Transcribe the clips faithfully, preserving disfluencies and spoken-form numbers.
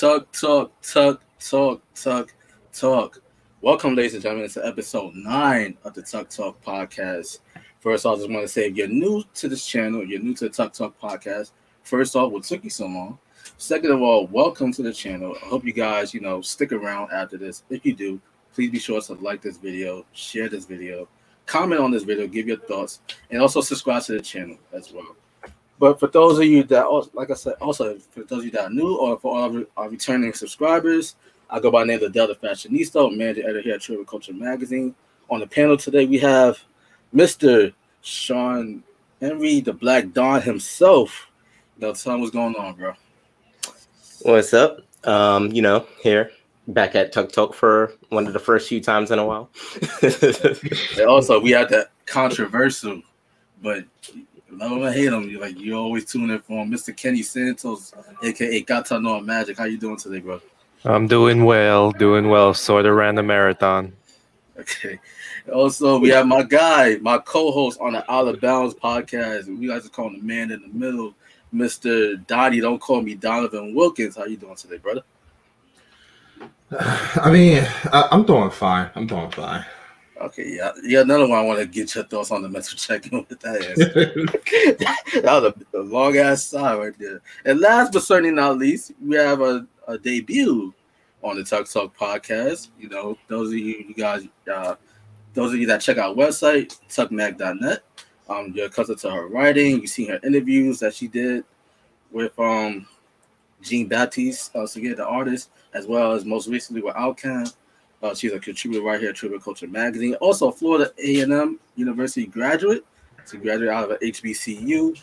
Tuck, talk, tuck, talk, tuck, talk. Welcome, ladies and gentlemen, to episode nine of the T U C Talk podcast. First off, I just want to say if you're new to this channel, you're new to the T U C Talk podcast, first off, what took you so long? Second of all, welcome to the channel. I hope you guys, you know, stick around after this. If you do, please be sure to like this video, share this video, comment on this video, give your thoughts, and also subscribe to the channel as well. But for those of you that, like I said, also for those of you that are new or for all our returning subscribers, I go by the name of Adele the Fashionista, managing editor here at Tribal Culture Magazine. On the panel today, we have Mister Sean Henry, the Black Don himself. You know, tell him what's going on, bro. What's up? Um, you know, here, back at Tuck Talk for one of the first few times in a while. And also, we had that controversial, but... love him or hate him, you like you always tune in for him. Mister Kenny Santos, aka Gata Noah Magic. How you doing today, bro? I'm doing well, doing well. Sort of ran the marathon. Okay. Also, we have my guy, my co-host on the Out of Bounds podcast. We like to call him the man in the middle, Mister Dottie. Don't call me Donovan Wilkins. How you doing today, brother? I mean, I, I'm doing fine. I'm doing fine. Okay, yeah, yeah. Another one I want to get your thoughts on the mental check-in with that ass. That was a, a long-ass side right there. And last but certainly not least, we have a, a debut on the Tuck Talk podcast. You know, those of you, you guys, uh, those of you that check our website, tuck mag dot net, um, you're accustomed to her writing. You see her interviews that she did with um, Jean Baptiste, uh, so yeah, the artist, as well as most recently with Alcan. Uh, she's a contributor right here at Tribal Culture Magazine. Also, a Florida A and M University graduate. She graduated out of H B C U.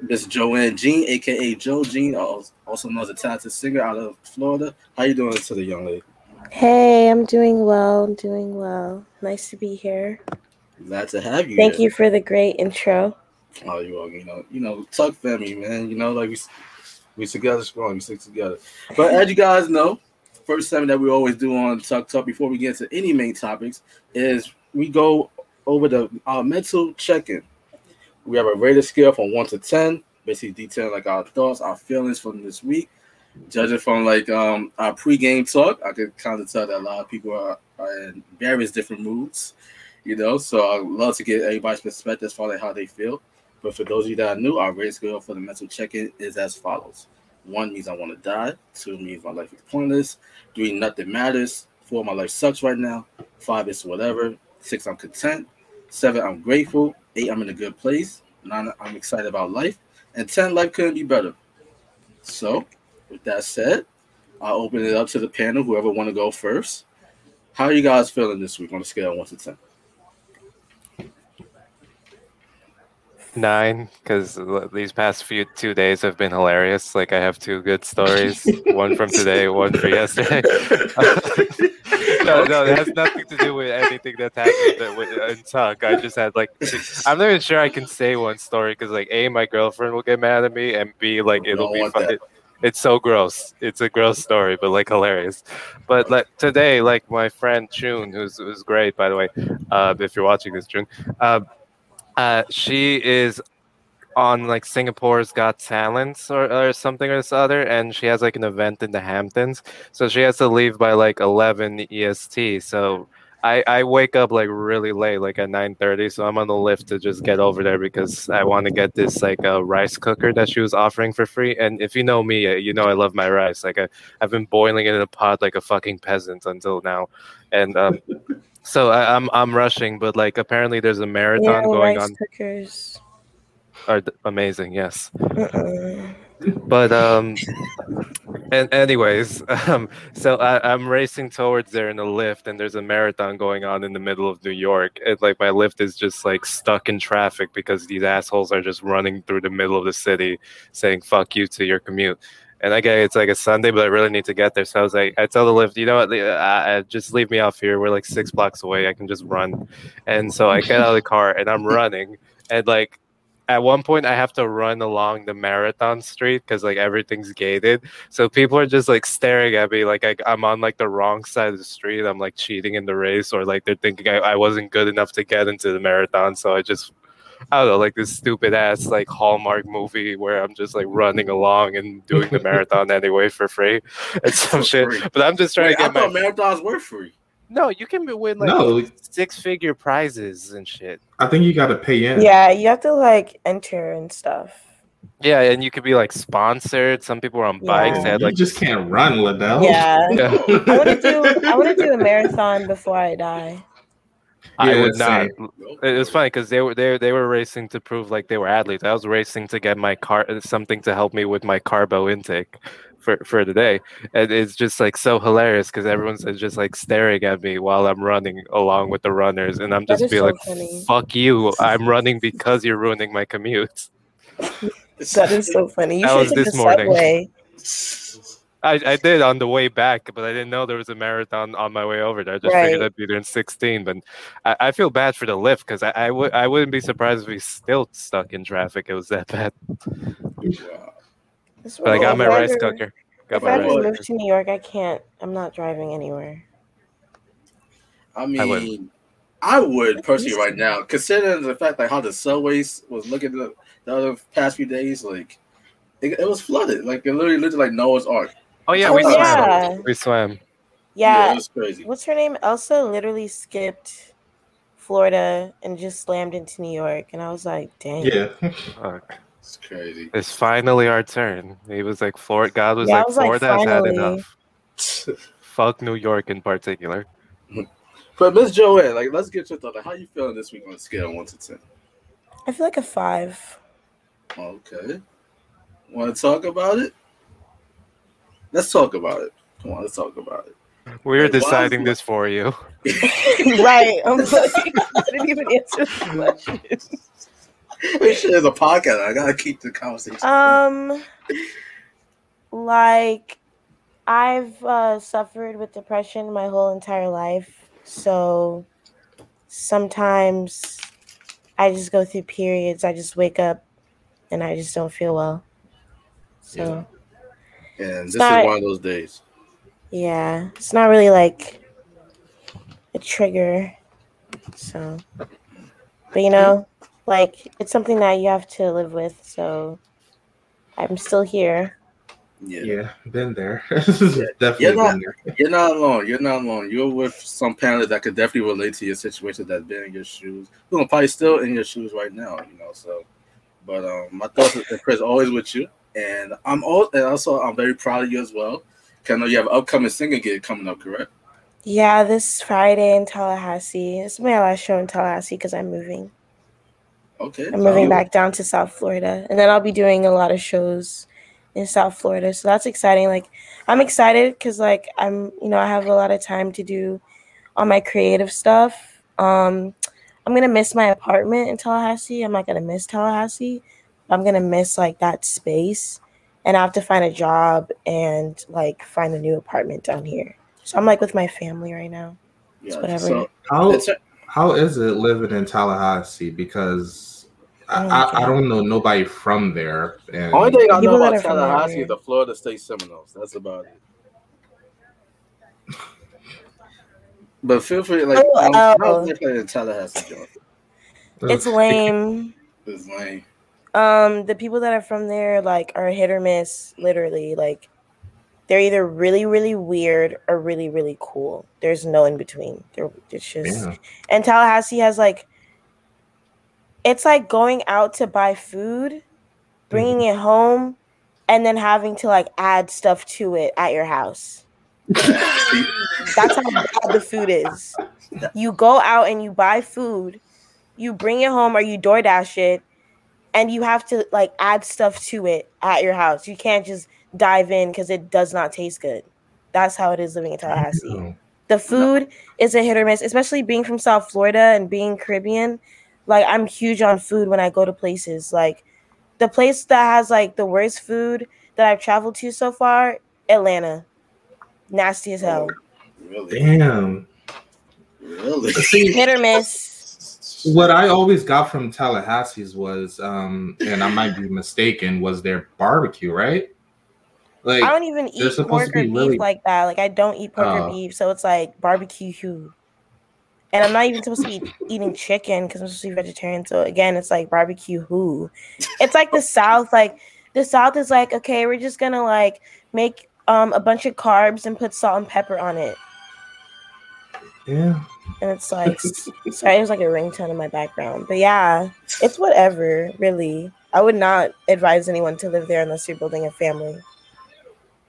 Miss Joanne Jean, a k a. Joe Jean, also known as a talented singer out of Florida. How you doing today, young lady? Hey, I'm doing well. I'm doing well. Nice to be here. Glad to have you. Thank here. you for the great intro. Oh, you're welcome. You know, you know, Tuck family, man. You know, like we we together strong. We stick together. But as you guys know, first segment that we always do on Tuck Talk before we get into any main topics is we go over the uh, mental check-in. We have a rated scale from one to ten, basically detailing like our thoughts, our feelings from this week. Judging from like um, our pregame talk, I could kind of tell that a lot of people are, are in various different moods, you know. So I love to get everybody's perspective as far as how they feel. But for those of you that are new, our rated scale for the mental check-in is as follows. One means I want to die. Two means my life is pointless. Three, nothing matters. Four, my life sucks right now. Five, it's whatever. Six, I'm content. Seven, I'm grateful. Eight, I'm in a good place. Nine, I'm excited about life. And ten, life couldn't be better. So, with that said, I'll open it up to the panel, whoever want to go first. How are you guys feeling this week on a scale of one to ten? Nine, because these past few two days have been hilarious. Like I have two good stories, one from today, one from yesterday. no, no, it has nothing to do with anything that's happened with in Tuck. I just had like, I'm not even sure I can say one story because like A, my girlfriend will get mad at me, and B, like it'll be fun. It, it's so gross. It's a gross story, but like hilarious. But like today, like my friend Chun, who's who's great by the way, uh, if you're watching this, Chun. Uh, Uh, she is on like Singapore's Got Talent or, or something or this other, and she has like an event in the Hamptons, so she has to leave by like eleven E S T. So I, I wake up like really late, like at nine thirty. So I'm on the lift to just get over there because I want to get this like a uh, rice cooker that she was offering for free. And if you know me, you know I love my rice. Like I, I've been boiling it in a pot like a fucking peasant until now, and um. So I, I'm I'm rushing, but like apparently there's a marathon yeah, going rice on. Cookers are d- amazing, yes. Uh-oh. But um, and anyways, um, so I, I'm racing towards there in a lift, and there's a marathon going on in the middle of New York. And like my lift is just like stuck in traffic because these assholes are just running through the middle of the city, saying "fuck you" to your commute. And I get it's like a Sunday, but I really need to get there. So I was like, I tell the lift, you know what, I, I, just leave me off here. We're like six blocks away. I can just run. And so I get out of the car and I'm running. And like at one point, I have to run along the marathon street because like everything's gated. So people are just like staring at me like I, I'm on like the wrong side of the street. I'm like cheating in the race or like they're thinking I, I wasn't good enough to get into the marathon. So I just I don't know, like this stupid ass like Hallmark movie where I'm just like running along and doing the marathon anyway for free and some shit. Free. But I'm just trying Wait, to get I thought my marathons were free. No, you can win like no. six figure prizes and shit. I think you got to pay in. Yeah, you have to like enter and stuff. Yeah, and you could be like sponsored. Some people are on yeah. bikes. That, you like, just can't run, Liddell. Yeah, yeah. I want to do. I want to do a marathon before I die. I yeah, would not. Same. It was funny because they were they they were racing to prove like they were athletes. I was racing to get my car something to help me with my carbo intake for, for the day, and it's just like so hilarious because everyone's just like staring at me while I'm running along with the runners, and I'm just be so like, funny. "Fuck you! I'm running because you're ruining my commute." That is so funny. You that was this morning. I, I did on the way back, but I didn't know there was a marathon on my way over there. I just right. figured I'd be there in sixteen. But I, I feel bad for the lift because I, I, w- I wouldn't be surprised if we still stuck in traffic. It was that bad. But I got my rice cooker. Got if my I rice move to New York, I can't. I'm not driving anywhere. I mean, I would, I would personally right now, considering the fact like how the subways was looking the, the other past few days, like it, it was flooded. Like it literally looked like Noah's Ark. Oh yeah, we oh, swam. Yeah. We swam. Yeah, yeah, it was crazy. What's her name? Elsa literally skipped Florida and just slammed into New York, and I was like, "Dang." Yeah, it's crazy. It's finally our turn. He was like, "Florida." God was yeah, like, was "Florida like, has had enough." Fuck New York in particular. But Miss Joanne, like, let's get your thought. How you feeling this week on a scale of one to ten? I feel like a five. Okay. Want to talk about it? Let's talk about it. Come on, let's talk about it. We're like, deciding this for you. Right. I'm like, I didn't even answer the question. Make sure there's a podcast. I got to keep the conversation. Um, like, I've uh, suffered with depression my whole entire life. So sometimes I just go through periods. I just wake up and I just don't feel well. So. Yeah. And this not, is one of those days. Yeah, it's not really like a trigger. So, but you know, like it's something that you have to live with. So, I'm still here. Yeah, yeah been there. Yeah. Definitely you're not, been there. You're not alone. You're not alone. You're with some panelists that could definitely relate to your situation that's been in your shoes. You're probably still in your shoes right now. You know. So, but um, my thoughts and prayers always with you. And I'm all, and also I'm very proud of you as well. Cause I know you have an upcoming singer gig coming up, correct? Yeah, this Friday in Tallahassee. It's my last show in Tallahassee because I'm moving. Okay. I'm moving back down to South Florida, and then I'll be doing a lot of shows in South Florida. So that's exciting. Like I'm excited because like I'm, you know, I have a lot of time to do all my creative stuff. Um, I'm gonna miss my apartment in Tallahassee. I'm not gonna miss Tallahassee. I'm going to miss, like, that space, and I have to find a job and, like, find a new apartment down here. So I'm, like, with my family right now. It's yeah, whatever. So how, how is it living in Tallahassee? Because I, I, I don't know nobody from there. And only thing I know about Tallahassee is the Florida State Seminoles. That's about it. But feel free, like, oh, I don't live in Tallahassee, though. It's lame. It's lame. Um, the people that are from there, like, are hit or miss, literally. Like, they're either really, really weird or really, really cool. There's no in between. They're, it's just, yeah. And Tallahassee has, like, it's like going out to buy food, bringing mm-hmm. it home, and then having to, like, add stuff to it at your house. That's how bad the food is. You go out and you buy food, you bring it home, or you DoorDash it, and you have to, like, add stuff to it at your house. You can't just dive in because it does not taste good. That's how it is living in Tallahassee. The food is a hit or miss, especially being from South Florida and being Caribbean. Like, I'm huge on food when I go to places. Like, the place that has, like, the worst food that I've traveled to so far, Atlanta. Nasty as hell. Really? Damn. Really? Hit or miss. What I always got from Tallahassee's was, um, and I might be mistaken, was their barbecue, right? Like I don't even eat pork or beef really... like that. Like I don't eat pork uh, or beef, so it's like barbecue. And I'm not even supposed to be eating chicken because I'm supposed to be vegetarian. So again, it's like barbecue who? It's like the South. Like the South is like, okay, we're just gonna like make um a bunch of carbs and put salt and pepper on it. Yeah. And it's like, sorry, there's like a ringtone in my background, but yeah, it's whatever. Really, I would not advise anyone to live there unless you're building a family.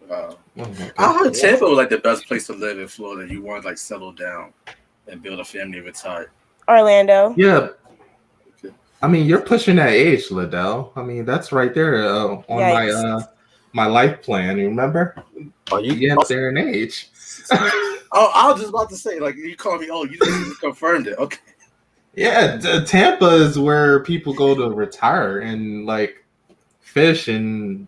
Wow. Mm-hmm. I heard Tampa was like the best place to live in Florida. You want to like settle down and build a family, retire. Orlando. Yeah. Okay. I mean, you're pushing that age, Liddell. I mean, that's right there uh, on Yikes. my uh, my life plan. You remember? Are you getting oh. there in age? Oh, I was just about to say, like, you call me old. You just confirmed it. Okay. Yeah, t- Tampa is where people go to retire and like fish and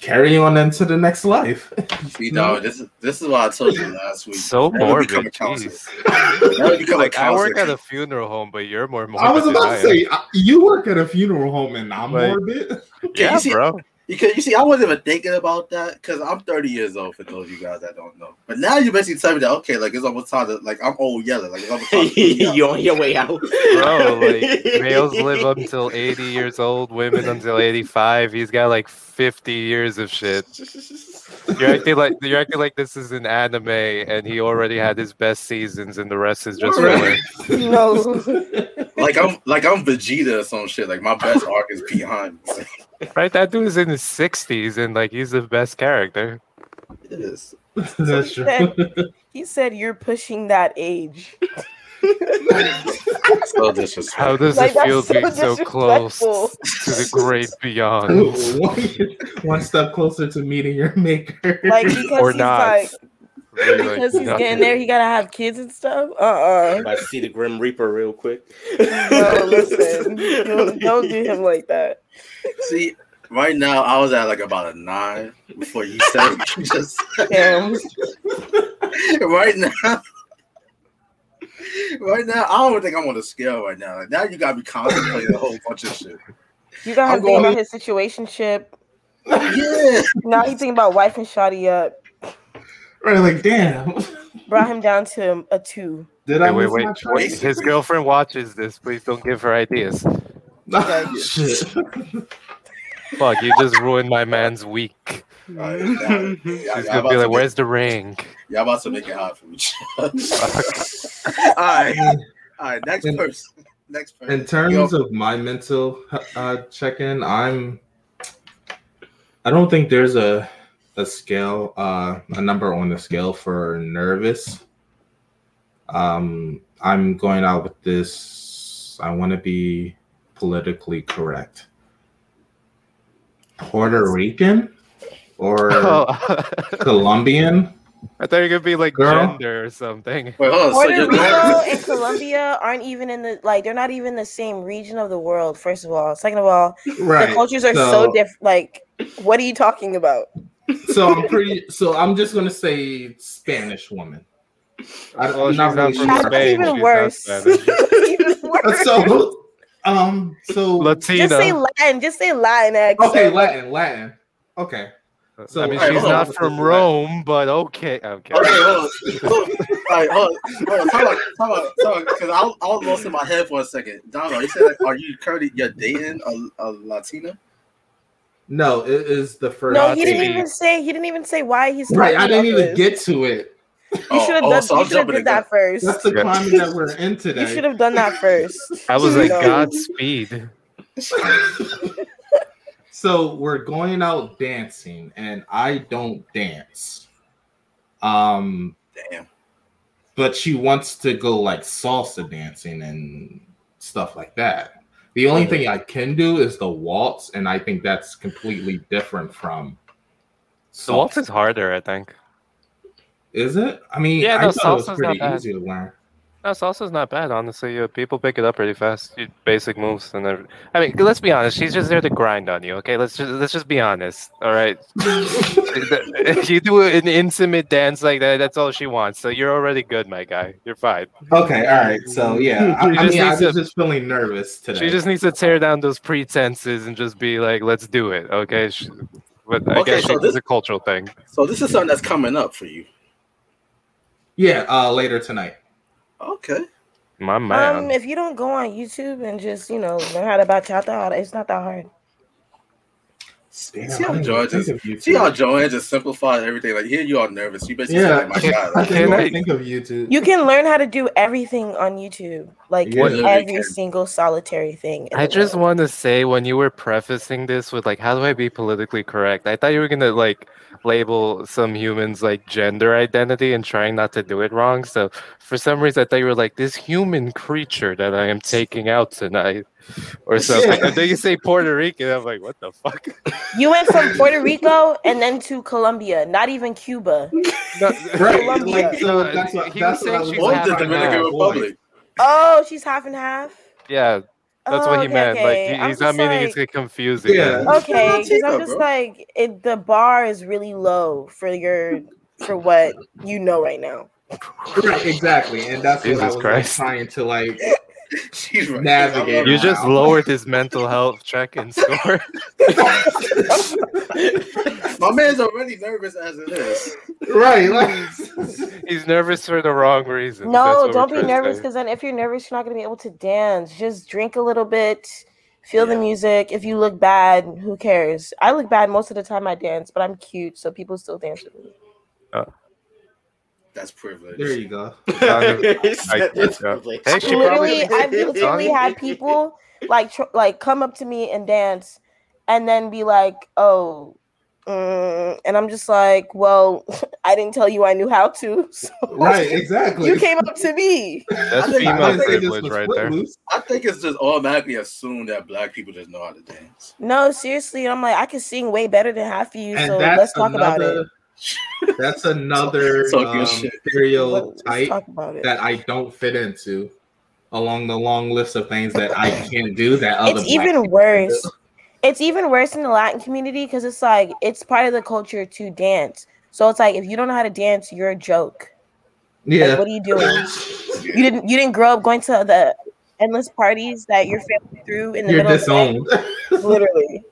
carry on into the next life. See, dog, this is this is what I told you last week. So morbid. Become a like, I work at a funeral home, but you're more morbid. I was about to say, I, you work at a funeral home and I'm like, morbid. Yeah, you bro. See, because you see, I wasn't even thinking about that because I'm thirty years old. For those of you guys that don't know, but now you basically tell me that okay, like it's almost time to like I'm old yellow, like it's almost time to you're on your way out, bro. Like males live up until eighty years old, women until eighty-five. He's got like fifty years of shit. You're acting like you're acting like this is an anime, and he already had his best seasons, and the rest is just filler. No, like I'm like I'm Vegeta or some shit. Like my best arc is behind me. Right, that dude is in his sixties, and like he's the best character. It is. That's he true. Said, he said, "You're pushing that age." So how does like, it feel so being so close to the great beyond? One step closer to meeting your maker, like because or he's not. Like, really, because like, he's nothing. Getting there, he gotta have kids and stuff. Uh uh-uh. uh. I see the Grim Reaper real quick. No, listen, don't, don't do him like that. See, right now I was at like about a nine before you said it. You just damn. Right now. Right now, I don't think I'm on a scale right now. Like now you gotta be contemplating a whole bunch of shit. You gotta think about his situationship. Yeah. Now you think about wife and shawty up. Right, like damn. Brought him down to a two. Did wait, I wait, wait, wait? His girlfriend watches this. Please don't give her ideas. Oh, shit. Fuck, you just ruined my man's week. Right, yeah, yeah, She's gonna be like, "Where's make, the ring?" Y'all about to make it hot for me. All right, all right. Next in, person. Next person. In terms Yo. of my mental uh, check-in, I'm. I don't think there's a a scale, uh, a number on the scale for nervous. Um, I'm going out with this. I want to be politically correct. Puerto Rican. Or oh. Colombian? I thought you could be like Girl. gender or something. Wait, on, Puerto so Rico and Colombia aren't even in the like they're not even the same region of the world. First of all, second of all, right. The cultures are so, so different. Like, what are you talking about? So I'm pretty. So I'm just gonna say Spanish woman. I don't, well, not really not from Spain. Even worse. Even worse. So, um, so Latina. Just say Latin. Just say Latin. Accent. Okay, Latin, Latin. Okay. So, I mean, right, she's not on. from Rome, but okay. Okay. Okay, hold on. All right, hold on. Hold on. Talk about, talk about, talk about, because I, I was lost in my head for a second. Donna, you said, like, are you currently, you're dating a, a Latina? No, it is the first. No, he didn't even say, he didn't even say why he's right. I didn't even this. get to it. You should have oh, done oh, so did that again. first. That's the climate that we're in today. You should have done that first. I was like, Godspeed. So we're going out dancing, and I don't dance. Um, Damn. But she wants to go like salsa dancing and stuff like that. The only thing I can do is the waltz, and I think that's completely different from salsa. The waltz is harder, I think. Is it? I mean, yeah, no, I thought it was pretty easy to learn. No, salsa's not bad, honestly. Uh, people pick it up pretty fast. You, basic moves and everything. I mean, let's be honest. She's just there to grind on you, okay? Let's just let's just be honest, all right? If you do an intimate dance like that, that's all she wants. So you're already good, my guy. You're fine. Okay, all right. So, yeah. I, I mean, I was to, just feeling nervous today. She just needs to tear down those pretenses and just be like, let's do it, okay? She, but I okay, guess so this is a cultural thing. So this is something that's coming up for you. Yeah, uh, later tonight. Okay. My man. Um, if you don't go on YouTube and just, you know, learn how to about chow down, it's not that hard. See how Joanne just see how Joanne just simplifies everything. Like here, you are nervous. You basically yeah. like, my God, like, I can't I think of YouTube. You can learn how to do everything on YouTube, like yeah. every single solitary thing. I just world. want to say, when you were prefacing this with like, "How do I be politically correct?" I thought you were gonna like label some humans like gender identity and trying not to do it wrong. So for some reason, I thought you were like this human creature that I am taking out tonight. Or something. Yeah. Then you say Puerto Rican. I'm like, what the fuck? You went from Puerto Rico and then to Colombia, not even Cuba. No, right. Colombia. Like, so that's what, he that's was saying. She's half the Dominican Republic. Oh, she's half and half. Yeah, that's oh, what he okay, meant. Okay. Like, he's not meaning like, it's confusing. Yeah. Okay, because I'm just like, it, the bar is really low for your for what you know right now. Right, exactly, and that's Jesus what I was Christ. Like, trying to like. She's right. Navigating. You just lowered his mental health check-in score. My man's already nervous as it is. Right. Like, he's nervous for the wrong reason. No, don't be nervous, because then if you're nervous, you're not going to be able to dance. Just drink a little bit, feel yeah. the music. If you look bad, who cares? I look bad most of the time I dance, but I'm cute, so people still dance with me. Oh. That's privilege. There you go. I, that's privilege. Actually, literally, I've literally had people like tr- like come up to me and dance, and then be like, "Oh," mm, and I'm just like, "Well, I didn't tell you I knew how to." So right, exactly. You came up to me. That's I female I privilege right there. I think it's just automatically assumed that black people just know how to dance. No, seriously, I'm like, I can sing way better than half of you. And so let's talk another- about it. That's another um, stereotype that I don't fit into along the long list of things that I can't do that other It's even worse. It's even worse in the Latin community because it's like it's part of the culture to dance. So it's like if you don't know how to dance, you're a joke. Yeah. Like, what are you doing? You didn't you didn't grow up going to the endless parties that your family threw in the you're middle disowned. Of the night. Literally.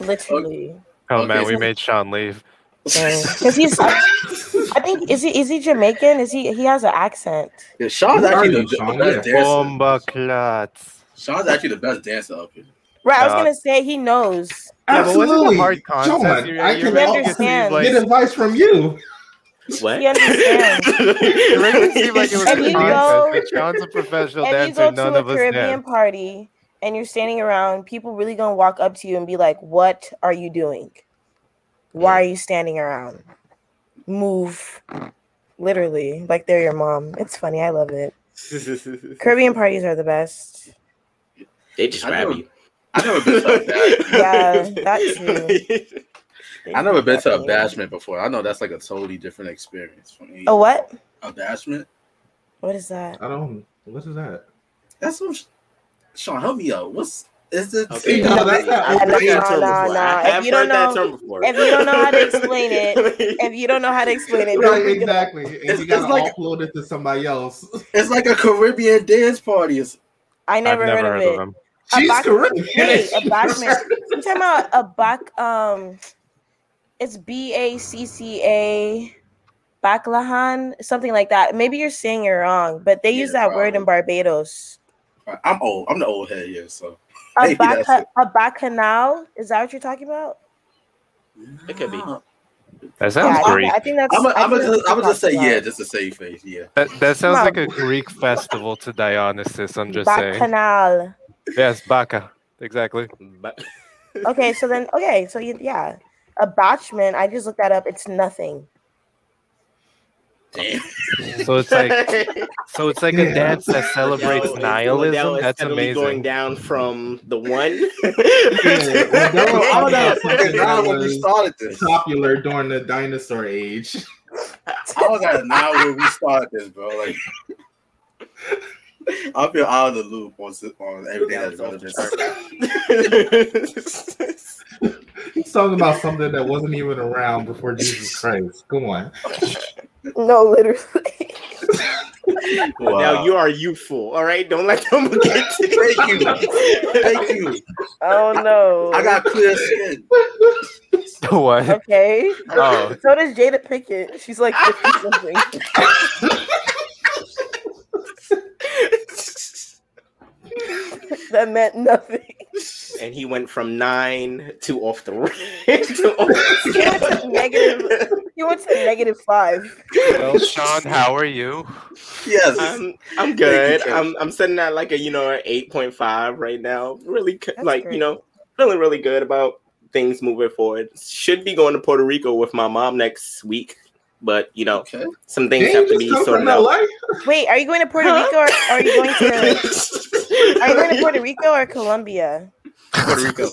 Literally. Okay. Oh man, we made Sean leave. Because he's, I think, is he is he Jamaican? Is he he has an accent? Yeah, Sean's actually the, Sean, the best yeah. dancer. Sean's actually the best dancer up here. Right, I was uh, gonna say he knows. Absolutely, yeah, hard concept. Sean, I can understand. Like, get advice from you. What? He understands. It really seemed like it was and a contest. Go, Sean's a professional dancer. You go none to of a Caribbean party. And you're standing around, people really gonna walk up to you and be like, "What are you doing? Why are you standing around? Move." Literally, like they're your mom. It's funny. I love it. Caribbean parties are the best. They just grab you. I never been to a bashment. Yeah, that's true. I never been to a bashment before. I know that's like a totally different experience for me. A what? A bashment. What is that? I don't. What is that? That's some. Sean, help me out. What's is it? Okay. No, that's not. No, no, no. If you don't know, if you don't know how to explain it, if you don't know how to explain it, right, exactly. Gonna, and it's, you gotta it's like upload it to somebody else. It's like a Caribbean dance party. I never, never heard, heard of it. Of She's Caribbean. Wait, a bachman. I'm talking about a bac. Um, it's B A C C A. Baclahan, something like that. Maybe you're saying it wrong, but they yeah, use that probably. word in Barbados. I'm old. I'm the old head here, so. A, baca- a bacchanal? Is that what you're talking about? It could be. That sounds yeah, Greek. I, I think that's. I'm gonna just, just say about. yeah, just to save face. Yeah. That that sounds no. like a Greek festival to Dionysus. I'm just bacchanal. saying. Bacchanal. Yes, bacca. Exactly. Okay, so then okay, so you, yeah, a bachman. I just looked that up. It's nothing. Damn. So it's like, so it's like yeah. a dance that celebrates Adele, nihilism. Adele is That's amazing. Going down from the one. yeah, Adele, I don't know. Something that when we started this, popular during the dinosaur age. I was at now where we started this, bro. Like, I feel out of the loop on, on everything that's relevant. He's talking about something that wasn't even around before Jesus Christ. Come on. No, literally. Wow. Now you are youthful. All right, don't let them get you. Thank you. Thank you. Oh no. I got clear skin. What? Okay. Oh. So does Jada Pinkett. She's like fifty something. That meant nothing. And he went from nine to off the road. He went to negative. He went to negative five. Well, Sean, how are you? Yes, I'm. I'm good. I'm. I'm sitting at like a you know an eight point five right now. Really, That's like great. you know, feeling really good about things moving forward. Should be going to Puerto Rico with my mom next week, but you know, okay. some things Dang, have to be sorted out. Wait, are you going to Puerto huh? Rico? Or are you going to? Are you going to Puerto Rico or Colombia? Puerto Rico.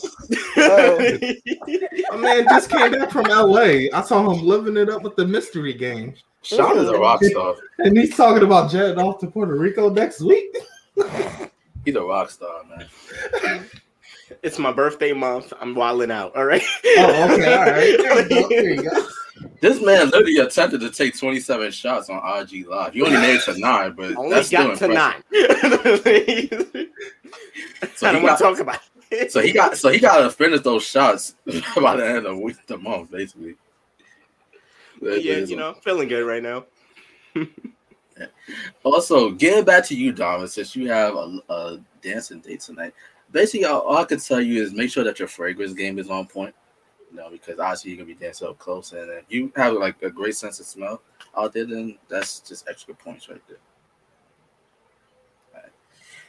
Oh. My man just came back from L A. I saw him living it up with the mystery game. Sean is a rock star. And he's talking about jetting off to Puerto Rico next week. He's a rock star, man. It's my birthday month. I'm wilding out. All right. Oh, okay. All right. There you go. There you go. This man literally attempted to take twenty-seven shots on I G Live. He only made it to nine, but only that's got still to nine. So I don't want to talk about it. So he got so he got to finish those shots by the end of the month, basically. That, yeah, you know, feeling good right now. Also, getting back to you, Donovan, since you have a, a dancing date tonight, basically all, all I can tell you is make sure that your fragrance game is on point, you know, because obviously you're going to be dancing up close, and if you have, like, a great sense of smell out there, then that's just extra points right there. All right.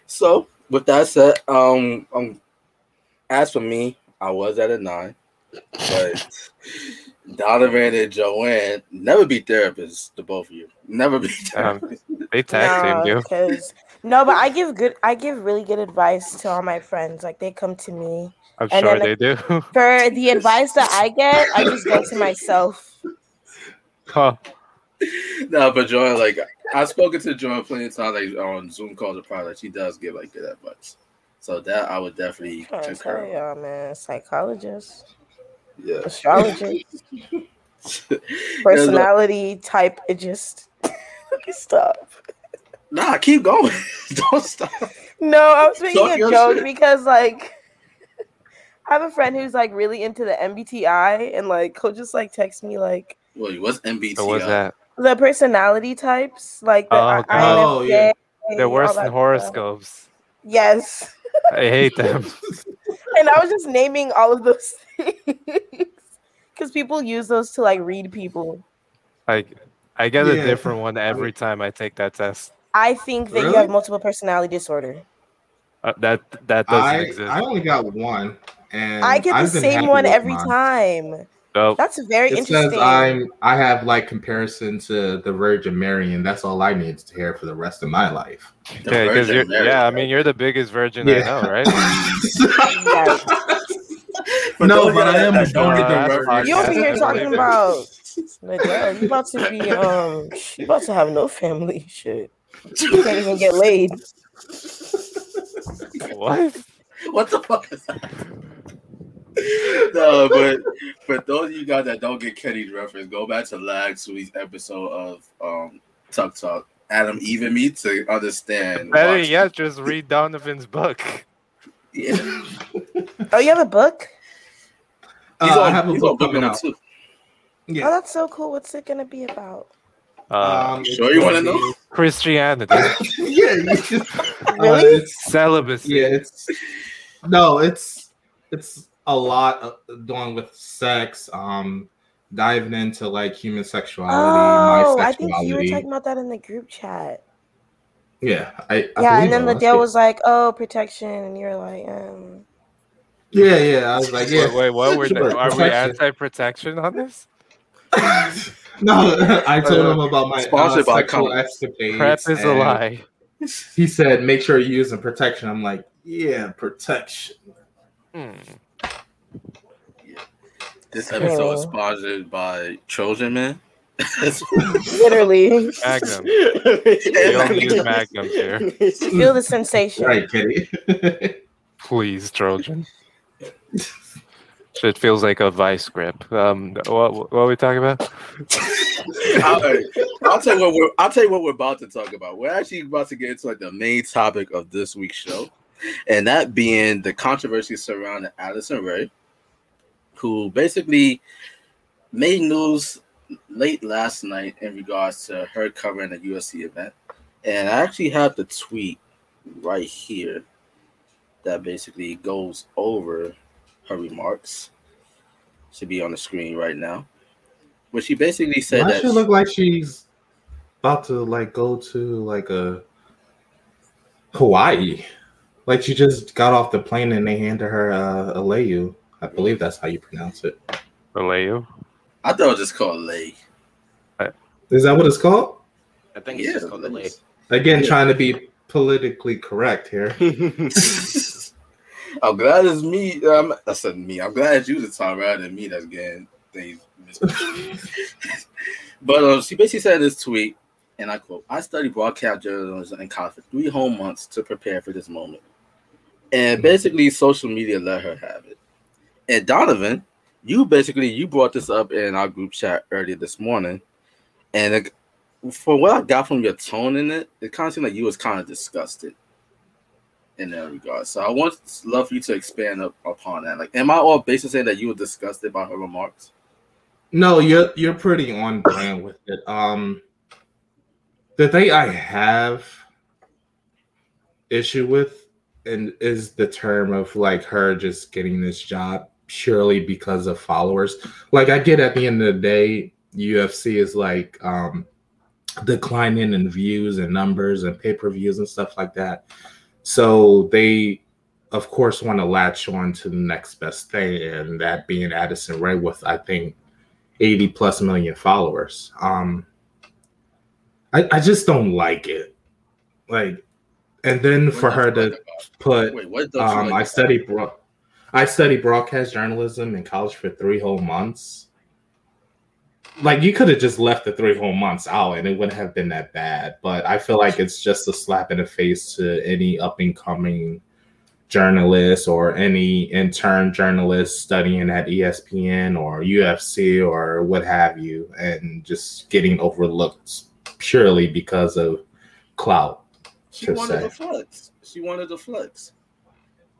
So, with that said, um, I'm As for me, I was at a nine, but Donovan and Joanne never be therapists. The both of you never be therapists. Um, they tag team you. No, but I give good. I give really good advice to all my friends. Like they come to me. I'm and sure then, they like, do. For the advice that I get, I just go to myself. Huh. No, but Joanne, like I've spoken to Joanne plenty of times, like on Zoom calls or probably. Like, she does give like good advice. So that I would definitely I concur. Tell y'all, man, psychologist, yeah, astrologist, personality no, type. It just stop. Nah, keep going. Don't stop. No, I was making Talk a joke shit. Because like I have a friend who's like really into the M B T I, and like he'll just like text me like, "Well, what's M B T I? So what's that? The personality types, like the oh, oh, yeah. they're worse than horoscopes." Stuff. Yes. I hate them. And I was just naming all of those things because people use those to like read people. Like, I get yeah. a different one every time I take that test. I think that really? You have multiple personality disorder. Uh, that that doesn't I, exist. I only got one, and I get I've the same one every mine. Time. Nope. That's very it interesting. Says I'm I have like comparison to the Virgin Mary, and that's all I need to hear for the rest of my life. Okay, because you're Mary, yeah, right? I mean you're the biggest virgin yeah. I know, right? But no, but I am a virgin. You over here talking about like, you about to be um you about to have no family shit. You can't even get laid. What? What the fuck is that? No, but for those of you guys that don't get Kenny's reference, go back to last week's episode of um, Tuck Talk. Adam even me to understand. Better yet, just read Donovan's book. Yeah. Oh, you have a book? Uh, on, I have a book coming out. Too. Yeah. Oh, that's so cool. What's it going to be about? Um, you sure you want to know? Christianity. Yeah. Really? Uh, it's celibacy. Yeah, it's, no, it's it's... a lot doing with sex, um, diving into like human sexuality. Oh, my sexuality. I think you were talking about that in the group chat. Yeah, I, I yeah, and then Liddell was like, "Oh, protection," and you were like, "Um, yeah, yeah." I was like, "Yeah, wait, wait what? We're the, are we anti-protection on this?" No, I told him about my uh, sexual escapades. Crap is a lie. He said, "Make sure you're using protection." I'm like, "Yeah, protection." Hmm. This episode is sponsored by Trojan Man. Literally. Magnum. They don't use Magnum here. Feel the sensation. Right, Kitty. Please, Trojan. It feels like a vice grip. Um, what, what are we talking about? I'll, I'll, tell you what we're, I'll tell you what we're about to talk about. We're actually about to get into like the main topic of this week's show, and that being the controversy surrounding Addison Rae. who basically made news late last night in regards to her covering a U F C event. And I actually have the tweet right here that basically goes over her remarks. Should be on the screen right now. But she basically said Why that she look like she's about to like go to like a Hawaii. Like she just got off the plane and they handed her uh, Aleu. I believe that's how you pronounce it. Aleu? I thought it was just called Lay. Is that what it's called? I think it's yeah, just called Lay. Again, yeah. Trying to be politically correct here. I'm glad it's me. Um, I said me. I'm glad it's you this time rather than me that's getting things misconstrued. But um, she basically said this tweet, and I quote, "I studied broadcast journalism in college for three whole months to prepare for this moment." And basically, social media let her have it. And Donovan, you basically, you brought this up in our group chat earlier this morning. And it, from what I got from your tone in it, it kind of seemed like you was kind of disgusted in that regard. So I would love for you to expand up, upon that. Like, am I all basically saying that you were disgusted by her remarks? No, you're you're pretty on brand with it. Um, the thing I have issue with and is the term of like her just getting this job purely because of followers. Like I get at the end of the day, U F C is like um, declining in views and numbers and pay-per-views and stuff like that. So they, of course, want to latch on to the next best thing, and that being Addison Rae with, I think, eighty plus million followers. Um, I, I just don't like it. Like, and then for her to put, um, I studied bro- I studied broadcast journalism in college for three whole months. Like, you could have just left the three whole months out and it wouldn't have been that bad. But I feel like it's just a slap in the face to any up-and-coming journalist or any intern journalist studying at E S P N or U F C or what have you, and just getting overlooked purely because of clout. She wanted the flex. She wanted the flex.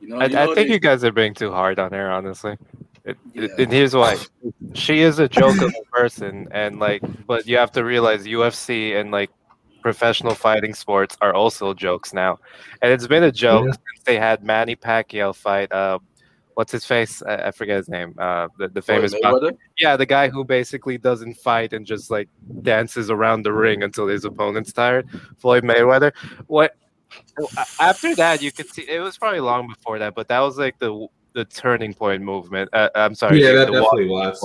You know, I, you I know think they- you guys are being too hard on her, honestly. It, yeah. it, and here's why. She is a joke of a person, and like, but you have to realize U F C and like professional fighting sports are also jokes now, and it's been a joke yeah. since they had Manny Pacquiao fight. Uh, what's his face? I, I forget his name. Uh, the, the famous Floyd, yeah, the guy who basically doesn't fight and just like dances around the ring until his opponent's tired. Floyd Mayweather. What after that? You could see it was probably long before that, but that was like the. The turning point movement. Uh, I'm sorry. Yeah, that definitely was.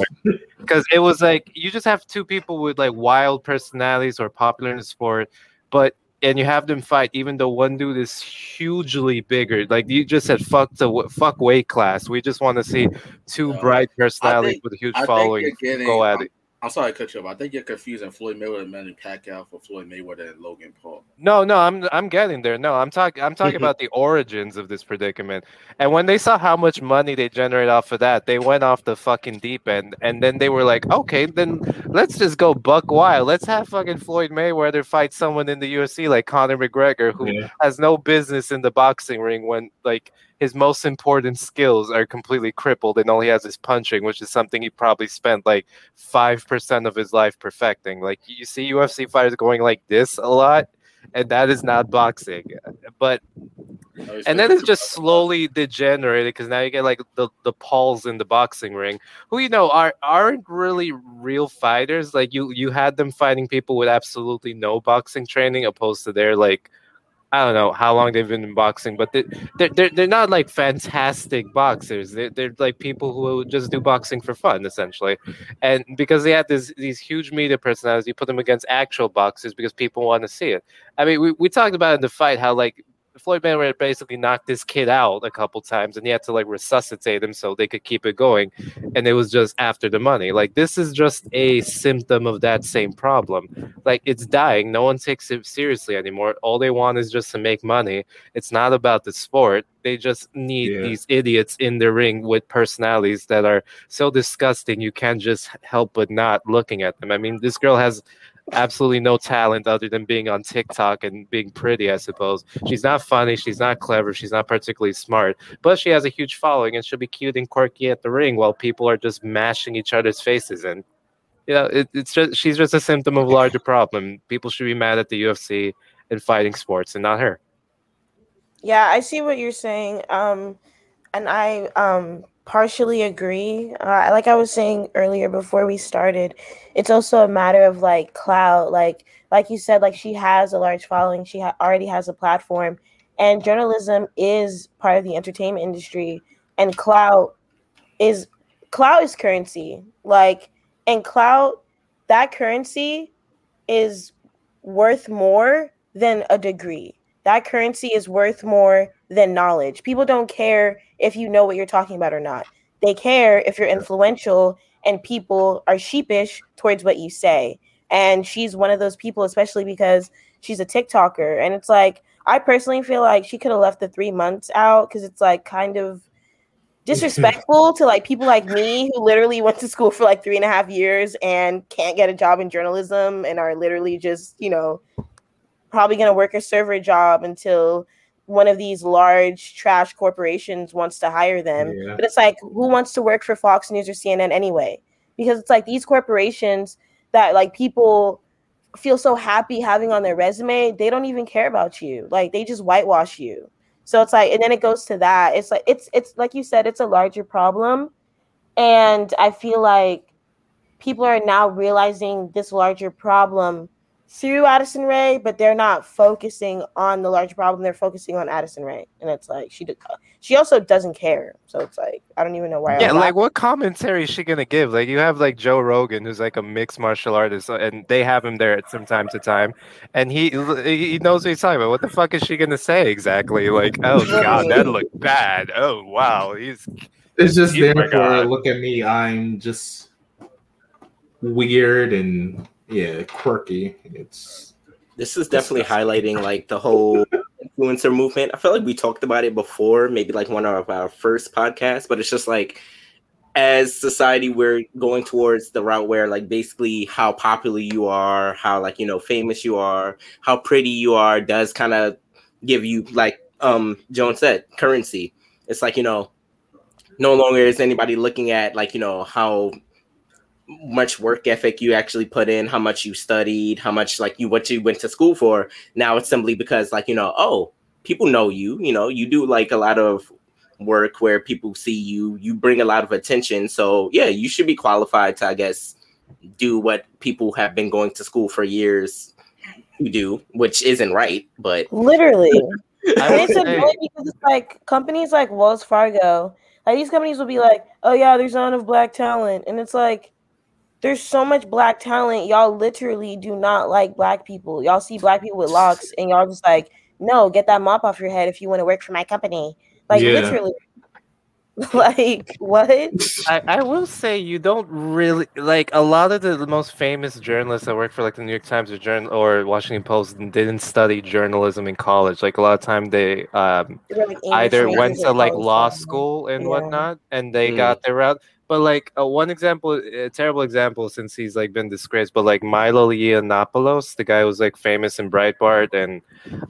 Because it was like you just have two people with like wild personalities or popular in the sport, but and you have them fight, even though one dude is hugely bigger. Like you just said, fuck the fuck weight class. We just want to see two uh, bright personalities think, with a huge I following getting, go at I'm, it. I'm sorry to cut you off. I think you're confusing Floyd Mayweather and Manny Pacquiao for Floyd Mayweather and Logan Paul. No, no, I'm I'm getting there. No, I'm talking I'm talking about the origins of this predicament. And when they saw how much money they generate off of that, they went off the fucking deep end. And then they were like, okay, then let's just go buck wild. Let's have fucking Floyd Mayweather fight someone in the U F C like Conor McGregor, who yeah. has no business in the boxing ring when like his most important skills are completely crippled and all he has is punching, which is something he probably spent like five percent of his life perfecting. Like you see U F C fighters going like this a lot, and that is not boxing. But and then it's just slowly degenerated because now you get like the, the Pauls in the boxing ring who, you know, are, aren't really real fighters. Like you, you had them fighting people with absolutely no boxing training opposed to their like, I don't know how long they've been in boxing, but they, they're, they're, they're not like fantastic boxers. They're, they're like people who just do boxing for fun, essentially. And because they had this, these huge media personalities, you put them against actual boxers because people want to see it. I mean, we, we talked about in the fight how like Floyd Mayweather basically knocked this kid out a couple times and he had to like resuscitate him so they could keep it going. And it was just after the money. Like this is just a symptom of that same problem. Like it's dying. No one takes it seriously anymore. All they want is just to make money. It's not about the sport. They just need yeah. these idiots in the ring with personalities that are so disgusting. You can't just help but not looking at them. I mean, this girl has absolutely no talent other than being on TikTok and being pretty, I suppose. She's not funny. She's not clever. She's not particularly smart. But she has a huge following, and she'll be cute and quirky at the ring while people are just mashing each other's faces in. You know, it, it's just, she's just a symptom of a larger problem. People should be mad at the U F C and fighting sports and not her. Yeah, I see what you're saying. Um, and I um, partially agree. Uh, like I was saying earlier before we started, it's also a matter of like clout. Like like you said, like she has a large following. She ha- already has a platform. And journalism is part of the entertainment industry. And clout is clout is currency. Like, and clout, that currency is worth more than a degree. That currency is worth more than knowledge. People don't care if you know what you're talking about or not. They care if you're influential, and people are sheepish towards what you say. And she's one of those people, especially because she's a TikToker. And it's like, I personally feel like she could have left the three months out because it's like kind of disrespectful to like people like me who literally went to school for like three and a half years and can't get a job in journalism and are literally just, you know, probably going to work a server job until one of these large trash corporations wants to hire them. Yeah. But it's like, who wants to work for Fox News or C N N anyway? Because it's like these corporations that like people feel so happy having on their resume, they don't even care about you. Like they just whitewash you. So it's like, and then it goes to that. It's like, it's, it's like you said, it's a larger problem. And I feel like people are now realizing this larger problem through Addison Rae, but they're not focusing on the larger problem. They're focusing on Addison Rae, and it's like she did, she also doesn't care. So it's like I don't even know why. Yeah, I'm like laughing. What commentary is she gonna give? Like you have like Joe Rogan, who's like a mixed martial artist, and they have him there from time to time, and he he knows what he's talking about. What the fuck is she gonna say exactly? Like, oh god, that looked bad. Oh wow, he's it's just he's there for look at me. I'm just weird and. Yeah, quirky. It's this is definitely disgusting. Highlighting like the whole influencer movement. I feel like we talked about it before, maybe like one of our first podcasts, but it's just like as society we're going towards the route where like basically how popular you are, how like you know famous you are, how pretty you are does kind of give you like um Joan said, currency. It's like, you know, no longer is anybody looking at like, you know, how much work ethic you actually put in, how much you studied, how much like you what you went to school for. Now it's simply because like, you know, oh, people know you, you know, you do like a lot of work where people see you, you bring a lot of attention. So yeah, you should be qualified to, I guess, do what people have been going to school for years to do, which isn't right, but literally. And it's annoying because it's like companies like Wells Fargo, like these companies will be like, oh yeah, there's a lot of black talent. And it's like, there's so much black talent. Y'all literally do not like black people. Y'all see black people with locks and y'all just like, no, get that mop off your head if you want to work for my company. Like, yeah. Literally. Like, what? I, I will say you don't really, like, a lot of the most famous journalists that work for, like, the New York Times or journal or Washington Post didn't study journalism in college. Like, a lot of time they um, like either went to, like, law school and yeah. whatnot, and they mm. got their route. But, like, uh, one example, a terrible example since he's, like, been disgraced, but, like, Milo Yiannopoulos, the guy who's, like, famous in Breitbart and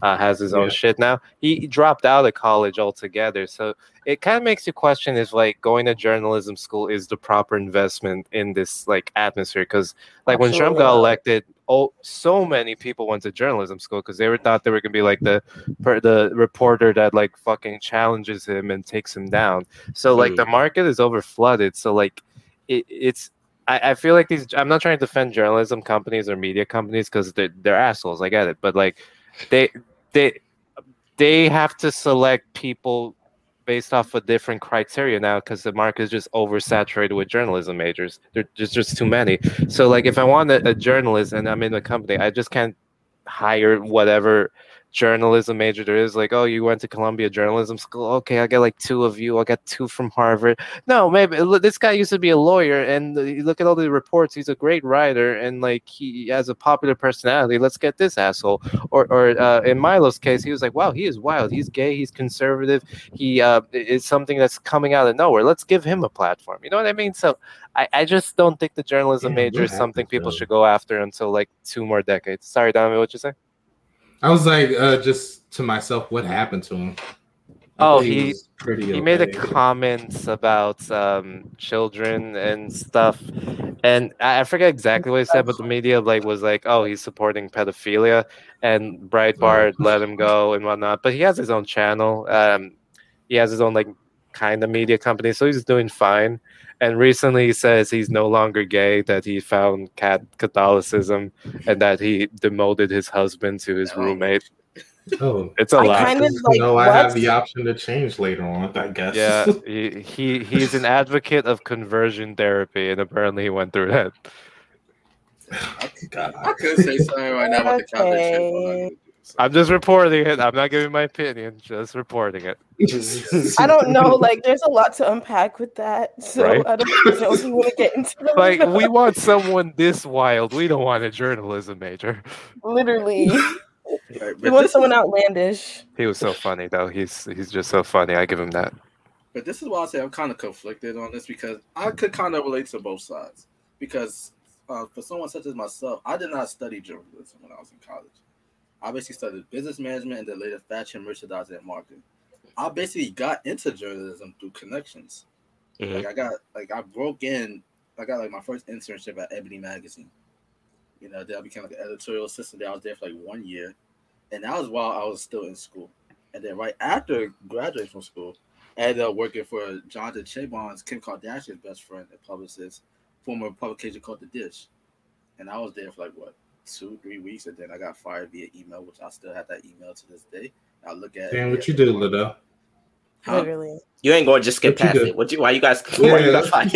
uh, has his own yeah. shit now, he dropped out of college altogether. So it kind of makes you question if, like, going to journalism school is the proper investment in this, like, atmosphere. Because, like, Absolutely. When Trump got elected, oh, so many people went to journalism school because they were thought they were going to be, like, the per, the reporter that, like, fucking challenges him and takes him down. So, like, the market is overflooded. So, like, it, it's – I feel like these – I'm not trying to defend journalism companies or media companies because they're, they're assholes. I get it. But, like, they they they have to select people – based off of different criteria now because the market is just oversaturated with journalism majors. There's just, just too many. So, like, if I want a, a journalist and I'm in a company, I just can't hire whatever journalism major there is, like, oh, you went to Columbia Journalism School. Okay, I got like two of you. I got two from Harvard. No, maybe this guy used to be a lawyer, and you look at all the reports. He's a great writer, and like he has a popular personality. Let's get this asshole. Or, or uh, in Milo's case, he was like, wow, he is wild. He's gay. He's conservative. He uh, is something that's coming out of nowhere. Let's give him a platform. You know what I mean? So I, I just don't think the journalism yeah, major is something happens, people though. should go after until like two more decades. Sorry, Donovan, what'd you say? I was like, uh, just to myself, what happened to him? I oh, he he, pretty he okay. made a comment about um, children and stuff, and I, I forget exactly what he said, but the media like was like, "Oh, he's supporting pedophilia," and Breitbart let him go and whatnot. But he has his own channel. Um, he has his own like kind of media company, so he's doing fine. And recently he says he's no longer gay, that he found cat Catholicism, and that he demoted his husband to his roommate. Oh, it's a I lot. Kind of like, no, what? I have the option to change later on, I guess. Yeah, he, he he's an advocate of conversion therapy, and apparently he went through that. I, God, I could say something right now about the Catholic shit. I'm just reporting it. I'm not giving my opinion. Just reporting it. I don't know. Like, there's a lot to unpack with that. So right? I don't know if you want to get into it. Like, we want someone this wild. We don't want a journalism major. Literally. We want someone outlandish. He was so funny, though. He's he's just so funny. I give him that. But this is why I say I'm kind of conflicted on this, because I could kind of relate to both sides. Because uh, for someone such as myself, I did not study journalism when I was in college. I basically studied business management and then later fashion, merchandising, and marketing. I basically got into journalism through connections. Mm-hmm. Like I got, like I broke in. I got like my first internship at Ebony Magazine. You know, then I became like an editorial assistant. There I was there for like one year, and that was while I was still in school. And then right after graduating from school, I ended up working for Jonathan Chabon's, Kim Kardashian's best friend and publicist, former publication called The Dish. And I was there for like what? two, three weeks, and then I got fired via email, which I still have that email to this day. I look at Damn, it. Damn, what you do, Liddell? Huh? Literally. You ain't going to just skip what past it. What you, why you guys, yeah, why you got fired?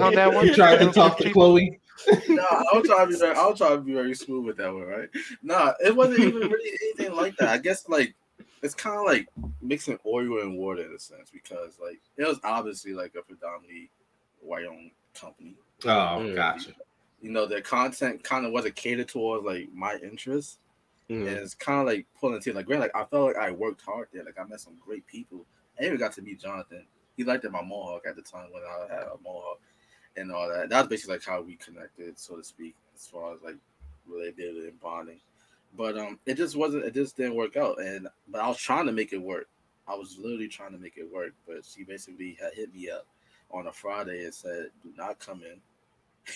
on that one? You tried to talk to Chloe? No, I'll try to be very, I'll try to be very smooth with that one, right? No, it wasn't even really anything like that. I guess, like, it's kind of like mixing oil and water in a sense, because, like, it was obviously, like, a predominantly white-owned company. Oh, mm. Gotcha. You know, their content kind of wasn't catered towards like my interests, mm. and it's kind of like pulling teeth. Like, great, like I felt like I worked hard there. Like, I met some great people. I even got to meet Jonathan. He liked my mohawk at the time when I had a mohawk and all that. That's basically like how we connected, so to speak, as far as like relatability and bonding. But um, it just wasn't. It just didn't work out. And but I was trying to make it work. I was literally trying to make it work. But she basically had hit me up on a Friday and said, "Do not come in."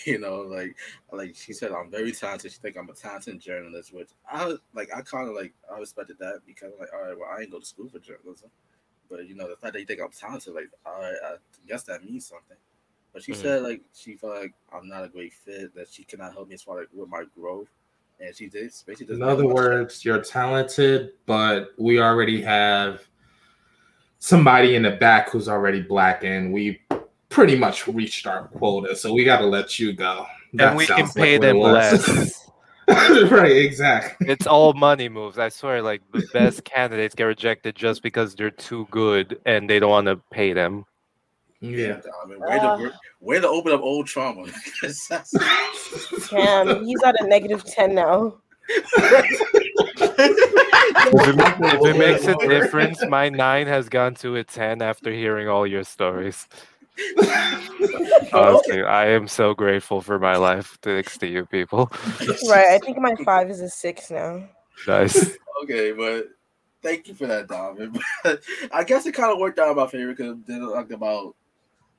You know, like, like she said, I'm very talented. She think I'm a talented journalist, which I like. I kind of like. I respected that because I'm like, all right, well, I ain't go to school for journalism, but you know, the fact that you think I'm talented, like, all right, I guess that means something. But she mm-hmm. said, like, she felt like I'm not a great fit. That she cannot help me as far as like, with my growth, and she did. Basically, in other words, stuff. You're talented, but we already have somebody in the back who's already black, and we. Pretty much reached our quota, so we got to let you go. That and we can pay like them less. Right, exactly. It's all money moves. I swear, like, the best candidates get rejected just because they're too good and they don't want to pay them. Yeah. I mean, way, uh, to, way to open up old trauma. Damn, he's at a negative ten now. If it, makes, if it makes a difference, my nine has gone to a ten after hearing all your stories. Honestly, okay. I am so grateful for my life thanks to you people. Right, I think my five is a six now. Nice. Okay, but thank you for that, Donovan. But I guess it kind of worked out in my favor because then, like about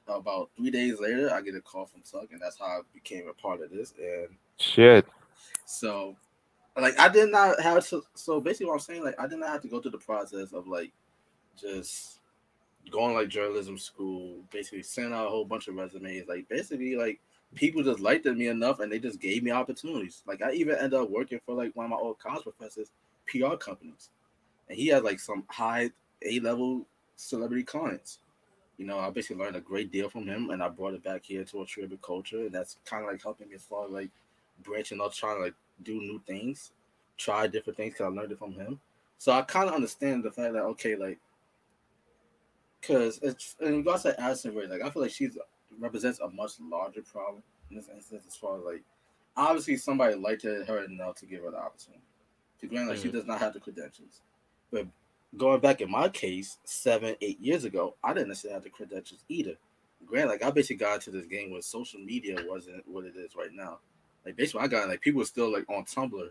about three days later, I get a call from Tuck, and that's how I became a part of this. And shit. So, like, I did not have to. So basically, what I'm saying, like, I did not have to go through the process of like just. Going like journalism school, basically sent out a whole bunch of resumes. Like basically, like people just liked me enough, and they just gave me opportunities. Like I even ended up working for like one of my old college professors' P R companies, and he had like some high A-level celebrity clients. You know, I basically learned a great deal from him, and I brought it back here to a Tribal Culture, and that's kind of like helping me as far as like branching out, trying to like do new things. tried different things because I learned it from him. So I kind of understand the fact that, okay, like, because in regards to Addison Rae, like, I feel like she represents a much larger problem in this instance as far as, like, obviously somebody liked her enough to give her the opportunity. To grant, like, mm-hmm. she does not have the credentials. But going back in my case, seven, eight years ago, I didn't necessarily have the credentials either. Grant, like, I basically got into this game when social media wasn't what it is right now. Like, basically, I got, like, people were still, like, on Tumblr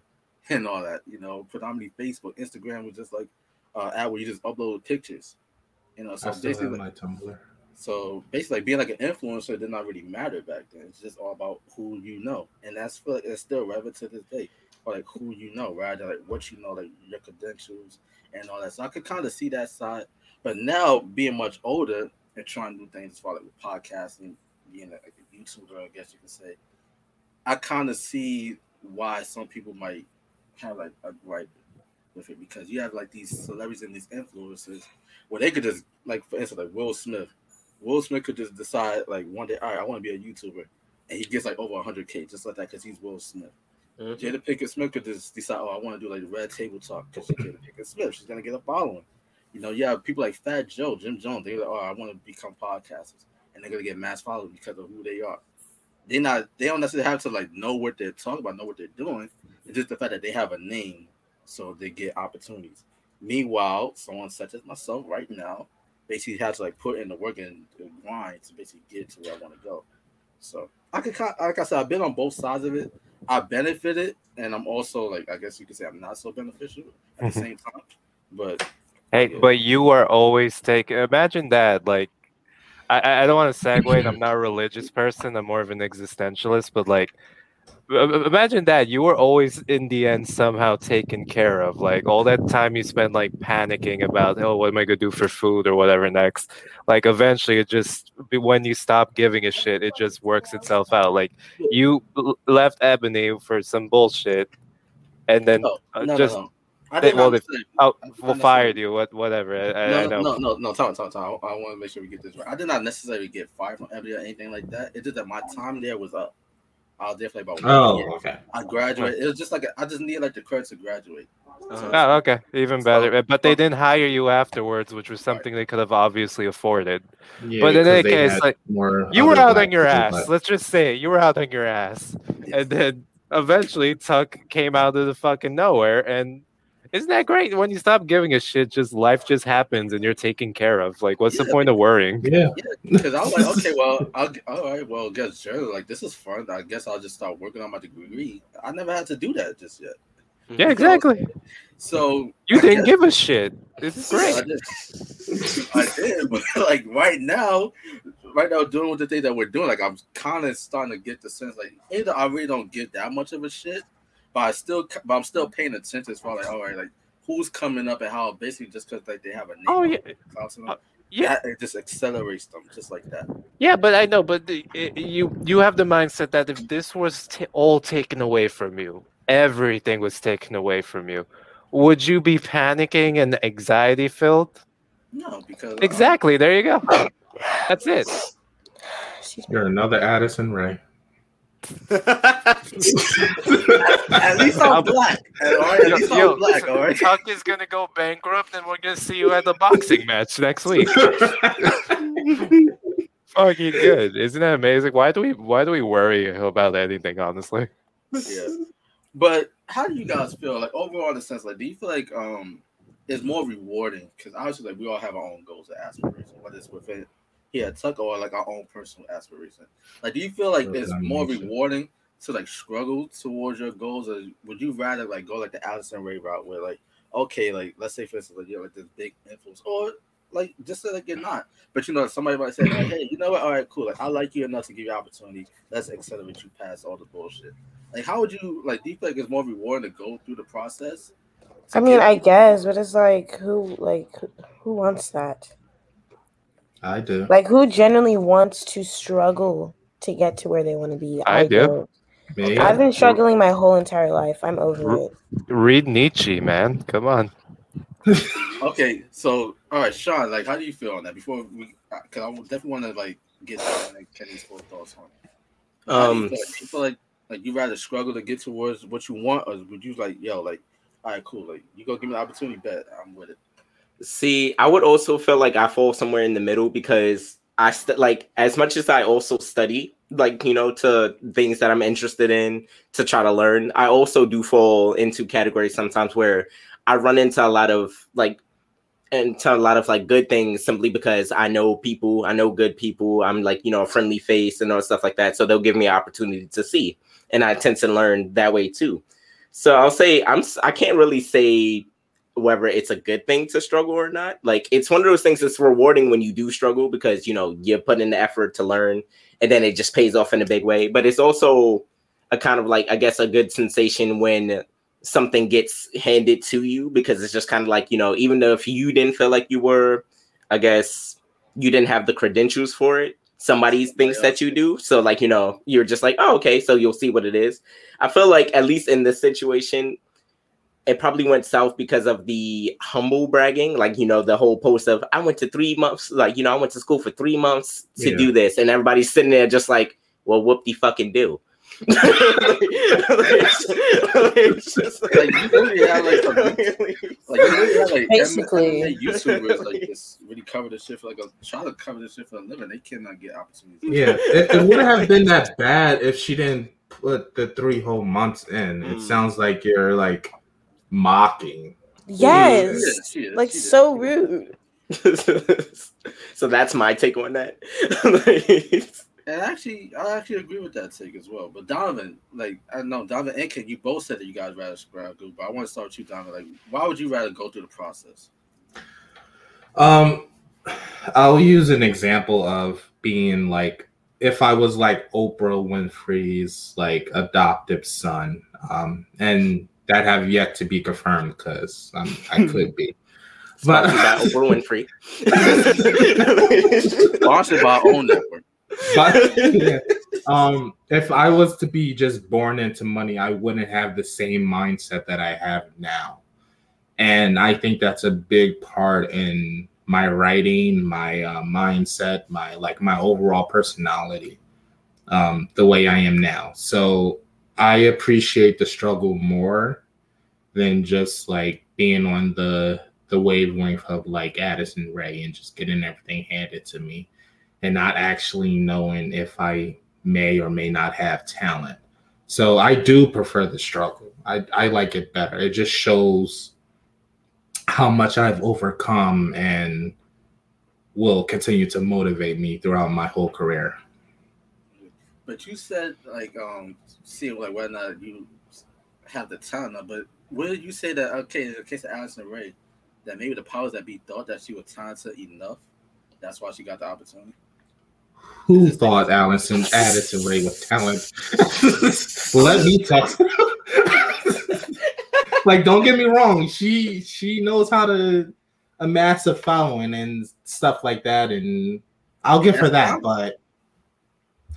and all that, you know, predominantly Facebook. Instagram was just, like, uh, ad where you just upload pictures. You know, so I still basically, have like, my Tumblr. So, basically, like, being, like, an influencer did not really matter back then. It's just all about who you know. And that's like, it's still relevant to this day. Or, like, who you know, right? Like, what you know, like, your credentials and all that. So, I could kind of see that side. But now, being much older, and trying to do things as far as like podcasting, being like a YouTuber, I guess you could say. I kind of see why some people might have like a gripe with it because you have like these celebrities and these influencers where they could just like, for instance, like Will Smith. Will Smith could just decide like one day, all right, I want to be a YouTuber, and he gets like over one hundred K just like that because he's Will Smith. Mm-hmm. Jada Pinkett Smith could just decide, oh, I want to do like the Red Table Talk because she's Jada Pinkett Smith. She's gonna get a following. You know, you have people like Fat Joe, Jim Jones. They're like, oh, I want to become podcasters. And they're going to get mass followers because of who they are. They're not, they don't necessarily have to, like, know what they're talking about, know what they're doing. It's just the fact that they have a name, so they get opportunities. Meanwhile, someone such as myself right now basically has to, like, put in the work and grind to basically get to where I want to go. So, I could, like I said, I've been on both sides of it. I benefited, and I'm also, like, I guess you could say I'm not so beneficial at the same time. But... Hey, but you are always taking... Imagine that, like... I, I don't want to segue, and I'm not a religious person. I'm more of an existentialist, but, like... Imagine that. You were always, in the end, somehow taken care of. Like, all that time you spent, like, panicking about, oh, what am I going to do for food or whatever next? Like, eventually, it just... When you stop giving a shit, it just works itself out. Like, you left Ebony for some bullshit, and then no, no, just... No, no. I didn't well, oh, well, fired you, what, whatever. I, no, I know. no, no, no, time, time, time. I, I want to make sure we get this right. I did not necessarily get fired from Ebony or anything like that. It's just that my time there was up. I was there for about one oh, year. Okay. I graduated. It was just like a, I just needed like the credit to graduate. So, oh, okay, even so, better. But they didn't hire you afterwards, which was something they could have obviously afforded. Yeah, but in any case, like you were out on your ass. Life. Let's just say you were out on your ass, yes. And then eventually Tuck came out of the fucking nowhere and. Isn't that great? When you stop giving a shit, just life just happens and you're taken care of. Like, what's yeah. the point of worrying? Yeah. Because yeah. I was like, okay, well, I'll, all right, well, guess sure. Like, this is fun. I guess I'll just start working on my degree. I never had to do that just yet. Yeah, exactly. So, so you I didn't guess, give a shit. It's great. I did. I did, but like right now, right now doing what the thing that we're doing, like I'm kind of starting to get the sense like either I really don't give that much of a shit. But I still, but I'm still paying attention as far as like, all right, like who's coming up and how basically just because like they have a name, oh yeah, uh, yeah, that, it just accelerates them just like that. Yeah, but I know, but the, it, you you have the mindset that if this was t- all taken away from you, everything was taken away from you, would you be panicking and anxiety filled? No, because exactly. Um, there you go. That's it. You're another Addison Rae. At least I'm black. All right, at least yo, I'm black. All right. Tuck is gonna go bankrupt, and we're gonna see you at the boxing match next week. Fucking good, isn't that amazing? Why do we why do we worry about anything? Honestly, yeah. But how do you guys feel? Like overall, in the sense, like, do you feel like um, it's more rewarding? Because obviously, like, we all have our own goals and aspirations, whether it's within. Yeah, Tuck or like our own personal aspiration. Like, do you feel like it's more rewarding to like struggle towards your goals, or would you rather like go like the Addison Rae route, where like okay, like let's say for instance, like you're like this big influence, or like just so like you're not, but you know somebody might say like, hey, you know what? All right, cool. Like I like you enough to give you opportunity. Let's accelerate you past all the bullshit. Like, how would you like? Do you feel like it's more rewarding to go through the process? I mean, I guess, but it's like who like who wants that? I do. Like, who generally wants to struggle to get to where they want to be? I, I do. Don't. I've been struggling my whole entire life. I'm over it. Read Nietzsche, man. Come on. Okay, so, all right, Sean, like, how do you feel on that? Before we, because I definitely want to, like, get to, like, Kenny's full thoughts on it. How um, do you feel? Like, do you feel like, like, you rather struggle to get towards what you want, or would you, like, yo, like, all right, cool. Like, you go give me the opportunity, bet I'm with it. See, I would also feel like I fall somewhere in the middle because I st- like as much as I also study, like, you know, to things that I'm interested in to try to learn, I also do fall into categories sometimes where I run into a lot of like into a lot of like good things simply because I know people, I know good people. I'm like, you know, a friendly face and all stuff like that. So they'll give me an opportunity to see. And I tend to learn that way too. So I'll say I'm I can't really say whether it's a good thing to struggle or not. Like, it's one of those things that's rewarding when you do struggle because, you know, you're putting in the effort to learn and then it just pays off in a big way. But it's also a kind of like, I guess, a good sensation when something gets handed to you because it's just kind of like, you know, even though if you didn't feel like you were, I guess you didn't have the credentials for it, somebody thinks that you do. So like, you know, you're just like, oh, okay, so you'll see what it is. I feel like at least in this situation, it probably went south because of the humble bragging. Like, you know, the whole post of, I went to three months, like, you know, I went to school for three months to yeah. do this. And everybody's sitting there just like, well, whoop the fucking do. like, like, it's just like, like, you really have like, a, like, you really have like, basically, M- M- YouTubers like just really cover this shit for like a try to cover this shit for a living. They cannot get opportunities. Yeah, it, it wouldn't have been that bad if she didn't put the three whole months in. Mm. It sounds like you're like mocking. Yes, she is, she is, like so rude. So that's my take on that. like, And actually, I actually agree with that take as well. But Donovan, like, I know Donovan and Ken, you both said that you guys rather go, but I want to start with you, Donovan. Like, why would you rather go through the process? Um, I'll use an example of being like, if I was like Oprah Winfrey's like adoptive son, um, and that have yet to be confirmed because um, I could be. But Oprah Winfrey, sponsored by our own network. But yeah. um, if I was to be just born into money, I wouldn't have the same mindset that I have now. And I think that's a big part in my writing, my uh, mindset, my like my overall personality, um, the way I am now. So I appreciate the struggle more than just like being on the, the wavelength of like Addison Rae and just getting everything handed to me. And not actually knowing if I may or may not have talent. So I do prefer the struggle. I, I like it better. It just shows how much I've overcome and will continue to motivate me throughout my whole career. But you said, like, um, see, like, whether or not you have the talent, but would you say that, okay, in the case of Addison Rae, that maybe the powers that be thought that she was talented enough, that's why she got the opportunity? Who thought Allison Addison Rae was talent? Let me talk. Like, don't get me wrong. She she knows how to amass a following and stuff like that. And I'll give her that. But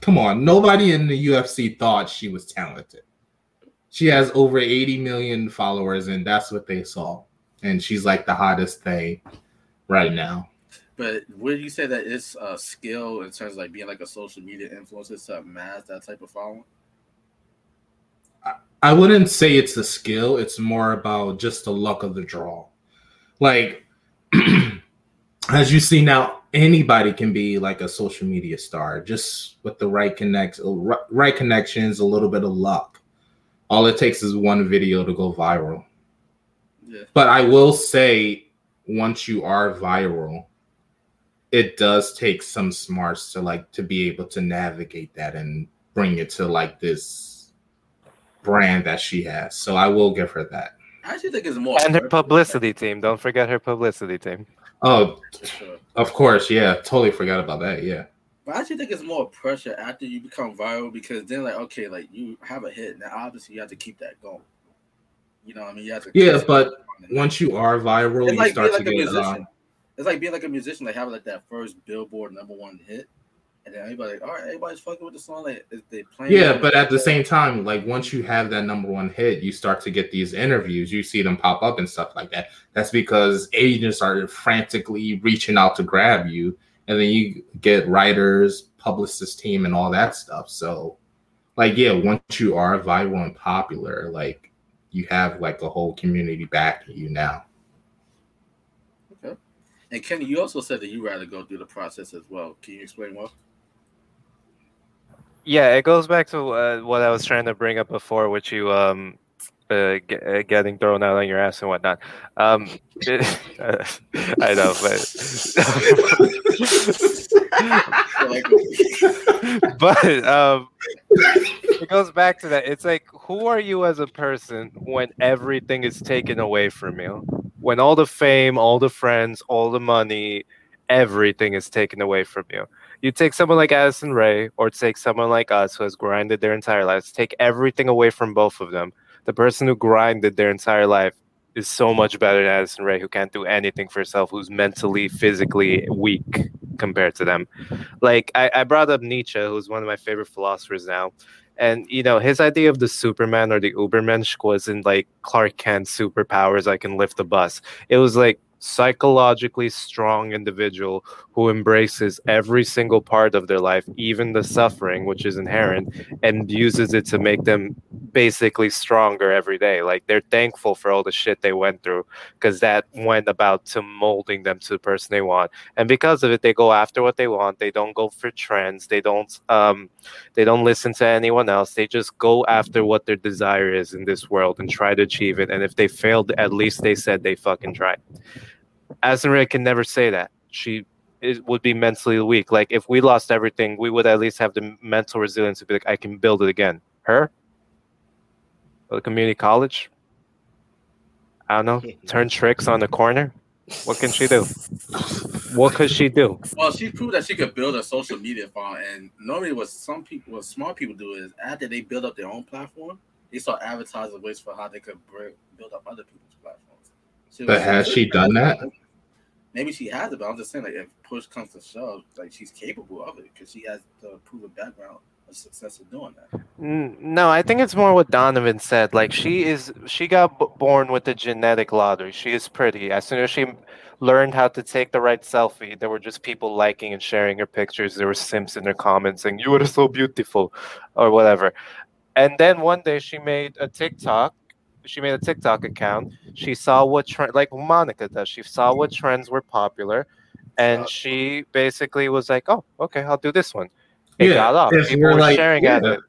come on, nobody in the U F C thought she was talented. She has over eighty million followers, and that's what they saw. And she's like the hottest thing right now. But would you say that it's a skill in terms of like being like a social media influencer to amass that type of following? I, I wouldn't say it's a skill. It's more about just the luck of the draw. Like, as you see now, anybody can be like a social media star, just with the right connect, right connections, a little bit of luck. All it takes is one video to go viral. Yeah. But I will say, once you are viral, it does take some smarts to like to be able to navigate that and bring it to like this brand that she has. So I will give her that. I actually think it's more. And her publicity team. Don't forget her publicity team. Oh, sure. Of course. Yeah. Totally forgot about that. Yeah. But I actually think it's more pressure after you become viral because then like, okay, like you have a hit. Now, obviously you have to keep that going. You know what I mean? You have to yeah. But once you are viral, it's you start like to like get a uh, it's like being like a musician, like having like that first Billboard number one hit, and then everybody, like, all right, everybody's fucking with the song. Like they playing. Yeah, but at the same time, like once you have that number one hit, you start to get these interviews. You see them pop up and stuff like that. That's because agents are frantically reaching out to grab you, and then you get writers, publicist team, and all that stuff. So, like, yeah, once you are viral and popular, like you have like a whole community backing you now. Okay. And Kenny, you also said that you rather go through the process as well. Can you explain why? Yeah, it goes back to uh, what I was trying to bring up before, which you um, uh, g- getting thrown out on your ass and whatnot. Um, it, uh, I know, but but um, it goes back to that. It's like, who are you as a person when everything is taken away from you? When all the fame, all the friends, all the money, everything is taken away from you. You take someone like Addison Rae or take someone like us who has grinded their entire lives, take everything away from both of them. The person who grinded their entire life is so much better than Addison Rae, who can't do anything for herself, who's mentally, physically weak compared to them. Like, I, I brought up Nietzsche, who's one of my favorite philosophers now. And, you know, his idea of the Superman or the Ubermensch wasn't like Clark Kent superpowers, I can lift a bus. It was like, psychologically strong individual who embraces every single part of their life, even the suffering, which is inherent, and uses it to make them basically stronger every day. Like, they're thankful for all the shit they went through because that went about to molding them to the person they want. And because of it, they go after what they want. They don't go for trends. They don't, um, they don't listen to anyone else. They just go after what their desire is in this world and try to achieve it. And if they failed, at least they said they fucking tried. Addison Rae can never say that. She is, would be mentally weak. Like, if we lost everything, we would at least have the mental resilience to be like, I can build it again. Her? Or the community college? I don't know. Turn tricks on the corner? What can she do? What could she do? Well, she proved that she could build a social media following. And normally what some people, what smart people do is after they build up their own platform, they start advertising ways for how they could build up other people's platforms. But has she done that? Maybe she has it, but I'm just saying, like, if push comes to shove, like, she's capable of it because she has the proven background of success of doing that. No, I think it's more what Donovan said. Like, she is, she got born with the genetic lottery. She is pretty. As soon as she learned how to take the right selfie, there were just people liking and sharing her pictures. There were simps in their comments saying, "You are so beautiful," or whatever. And then one day she made a TikTok. She made a TikTok account. She saw what trend, like Monica does. She saw what trends were popular, and she basically was like, "Oh, okay, I'll do this one." It yeah, got off. People were like, sharing yeah. at it.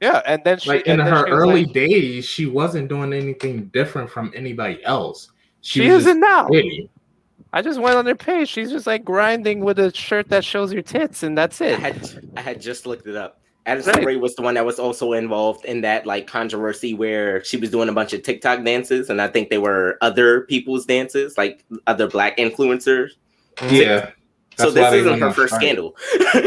Yeah, and then she, like, in her early like, days, she wasn't doing anything different from anybody else. She, she isn't now. Witty. I just went on her page. She's just like grinding with a shirt that shows your tits, and that's it. I had, I had just looked it up. Addison right. Rae was the one that was also involved in that, like, controversy where she was doing a bunch of TikTok dances, and I think they were other people's dances, like other black influencers. Yeah. So this isn't her first scandal. Yeah,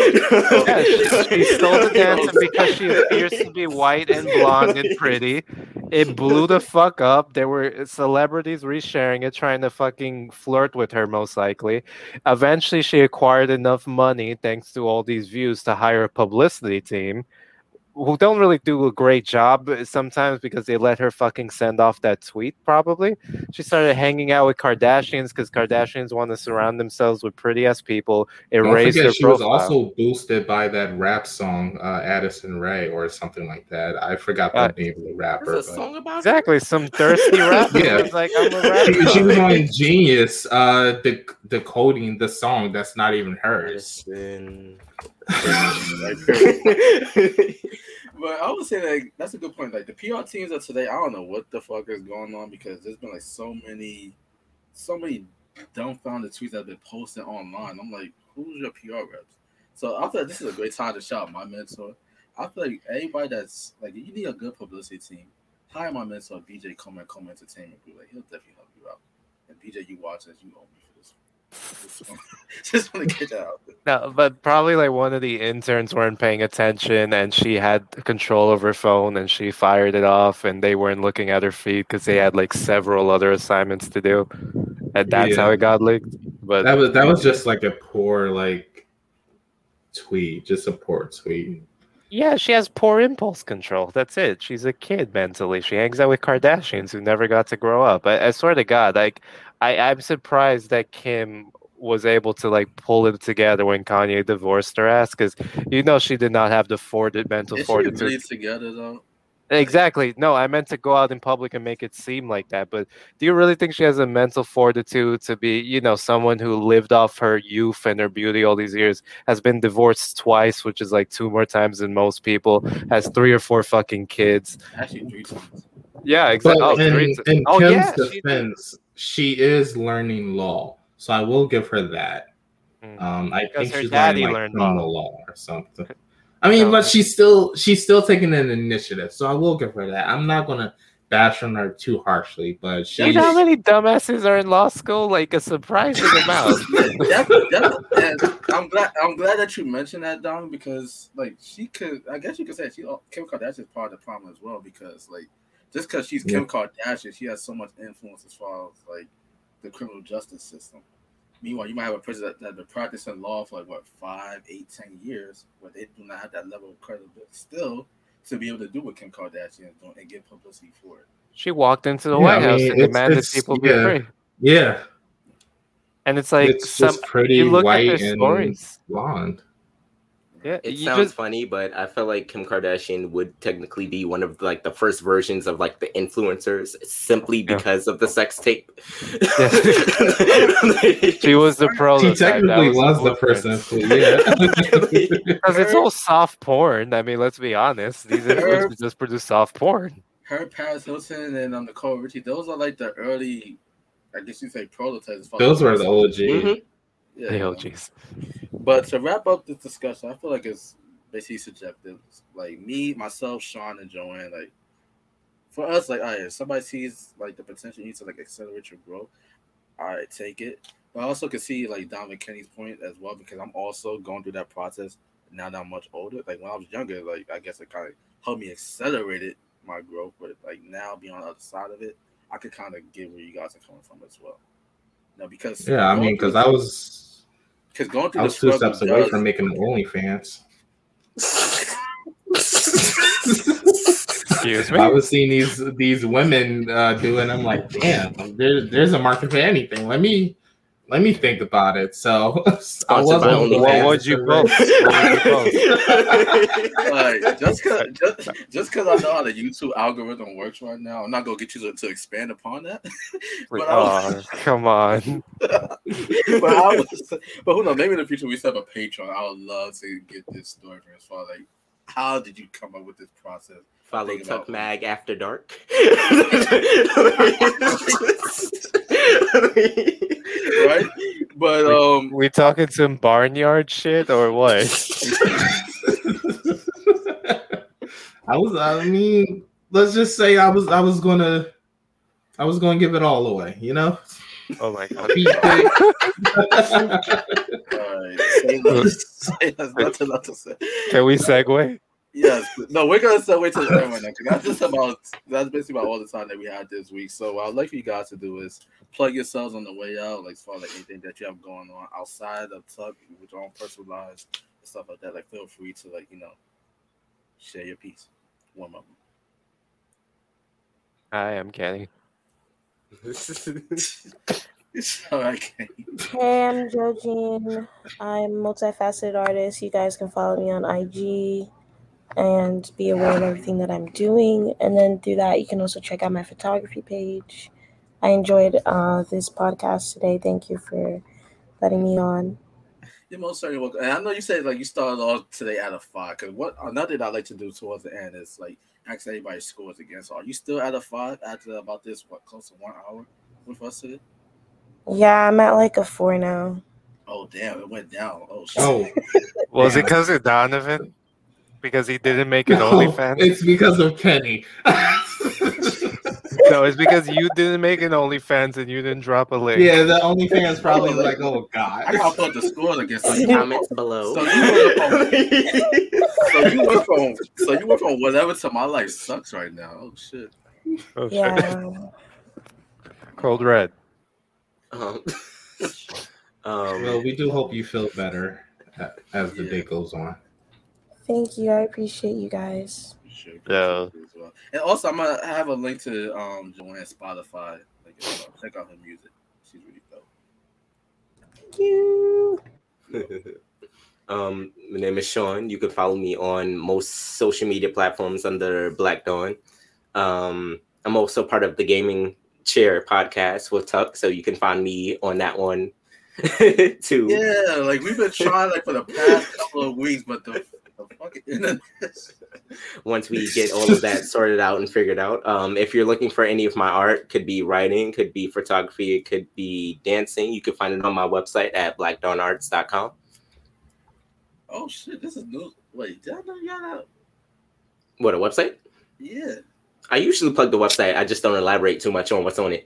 she, she stole the dance, and because she appears to be white and blonde and pretty, it blew the fuck up. There were celebrities resharing it, trying to fucking flirt with her, most likely. Eventually, she acquired enough money, thanks to all these views, to hire a publicity team who don't really do a great job sometimes because they let her fucking send off that tweet, probably. She started hanging out with Kardashians because Kardashians want to surround themselves with pretty-ass people. It raised their she profile. Was also boosted by that rap song, uh, Addison Rae, or something like that. I forgot uh, the name of the rapper. But... Song about exactly, some thirsty rapper. Yeah. Was like, I'm a rapper. She, she was on Genius uh, dec- decoding the song that's not even hers. Addison. But I would say that, like, that's a good point. Like, the P R teams of today, I don't know what the fuck is going on because there's been like so many, so many dumbfounded tweets that have been posted online. I'm like, who's your P R reps? So I feel like this is a great time to shout out my mentor. I feel like anybody that's like, you need a good publicity team. Hire my mentor, B J Coleman, Coleman Entertainment Group. Like, he'll definitely help you out. And B J, you watch as you owe me for this. Just want to get out. No, but probably like one of the interns weren't paying attention, and she had control over her phone, and she fired it off, and they weren't looking at her feed because they had like several other assignments to do, and that's yeah. how it got leaked. But that was that was just like a poor like tweet, just a poor tweet. Yeah, she has poor impulse control. That's it. She's a kid mentally. She hangs out with Kardashians who never got to grow up. I, I swear to God, like. I, I'm surprised that Kim was able to like pull it together when Kanye divorced her ass because you know she did not have the fortitude mental Is fortitude. Is she really together though? Exactly. No, I meant to go out in public and make it seem like that. But do you really think she has a mental fortitude to be, you know, someone who lived off her youth and her beauty all these years, has been divorced twice, which is like two more times than most people, has three or four fucking kids. Actually, three times. Yeah, exactly. Oh, in, in oh, Kim's yeah, defense, she, she is learning law. So I will give her that. Mm. Um, I because think she's daddy learning like, law. law or something. I mean, but she's still she's still taking an initiative, so I will give her that. I'm not gonna bash on her too harshly, but she. You know how many dumbasses are in law school? Like a surprising amount. that's, that's, that's, I'm glad I'm glad that you mentioned that, Don, because like she could, I guess you could say she Kim Kardashian is part of the problem as well, because like just because she's yeah. Kim Kardashian, she has so much influence as far as like the criminal justice system. Meanwhile, you might have a person that, that been practicing law for like what five, eight, ten years, where they do not have that level of credibility still to be able to do what Kim Kardashian is doing and get publicity for it. She walked into the yeah, White I mean, House and demanded it's, people yeah, be free. Yeah, and it's like it's some just pretty you look white at their and stories. Blonde. Yeah, it sounds just, funny, but I feel like Kim Kardashian would technically be one of like the first versions of like the influencers, simply because yeah. of the sex tape. Yeah. She was the prototype. She technically was, was the first influencer, yeah. Because it's all soft porn. I mean, let's be honest; these influencers just produce soft porn. Her, Paris Hilton, and um, Nicole Richie; those are like the early, I guess you say, prototypes. Those were the O Gs. Mm-hmm. Yeah, the O Gs. But to wrap up this discussion, I feel like it's basically subjective. Like me, myself, Sean, and Joanne, like for us, like all right, if somebody sees like the potential you need to like accelerate your growth, all right, take it. But I also can see like Donovan Kenny's point as well, because I'm also going through that process now that I'm much older. Like when I was younger, like I guess it kind of helped me accelerate it, my growth, but like now being on the other side of it, I could kind of get where you guys are coming from as well. Now because yeah, I mean, because I was. Because going through I was the two steps away does. from making an OnlyFans. Excuse me. I was seeing these these women uh, do it. I'm like, damn, there, there's a market for anything. Let me let me think about it. So, I wasn't. What would you post? Like, just because just, just I know how the YouTube algorithm works right now, I'm not gonna get you to, to expand upon that. But oh, was, come on. but, I was, but who knows? Maybe in the future we set up a Patreon. I would love to get this story from as far. Like, how did you come up with this process? Follow Tuck Mag After Dark. Right? But um, we talking some barnyard shit or what? I was. I mean, let's just say I was. I was gonna. I was gonna give it all away. You know. Oh my god! Can we segue? Yes. No, we're gonna segue to the end right now. That's just about. That's basically about all the time that we had this week. So what I'd like for you guys to do is plug yourselves on the way out, like as far as like, anything that you have going on outside of T U C with your own personal lives and stuff like that. Like, feel free to like you know share your piece. Warm up. Hi, I'm Kenny. Hey, I'm Joanne. I'm a multifaceted artist. You guys can follow me on I G and be aware of everything that I'm doing. And then through that, you can also check out my photography page. I enjoyed uh, this podcast today. Thank you for letting me on. You're most certainly welcome. And I know you said like you started off today out of five. Because what another thing I like to do towards the end is like ask everybody scores again. So are you still at a five after about this, what, close to one hour with us today? Yeah, I'm at like a four now. Oh, damn, it went down. Oh, shit. Oh. Was it because of Donovan? Because he didn't make an no, OnlyFans? It's because of Kenny. No, it's because you didn't make an OnlyFans and you didn't drop a link. Yeah, the OnlyFans probably was like, oh, God. I got to put the score against the comments below. So you went from, so you went from whatever to my life sucks right now. Oh, shit. Okay. Yeah. Cold red. Um, um, well, we do hope you feel better as the yeah. day goes on. Thank you. I appreciate you guys. Sure, yeah. Well. And also, I'm gonna have a link to um Joanne's Spotify. Like, check out her music. She's really dope. Thank you. Um, my name is Sean. You can follow me on most social media platforms under Black Dawn. Um, I'm also part of the Gaming Chair podcast with Tuck, so you can find me on that one too. Yeah, like we've been trying like for the past couple of weeks, but the, the fucking once we get all of that sorted out and figured out, um, if you're looking for any of my art, could be writing, could be photography, it could be dancing, you can find it on my website at black dawn arts dot com. Oh shit, this is new. Wait, did I know y'all out? What, a website? Yeah. I usually plug the website. I just don't elaborate too much on what's on it.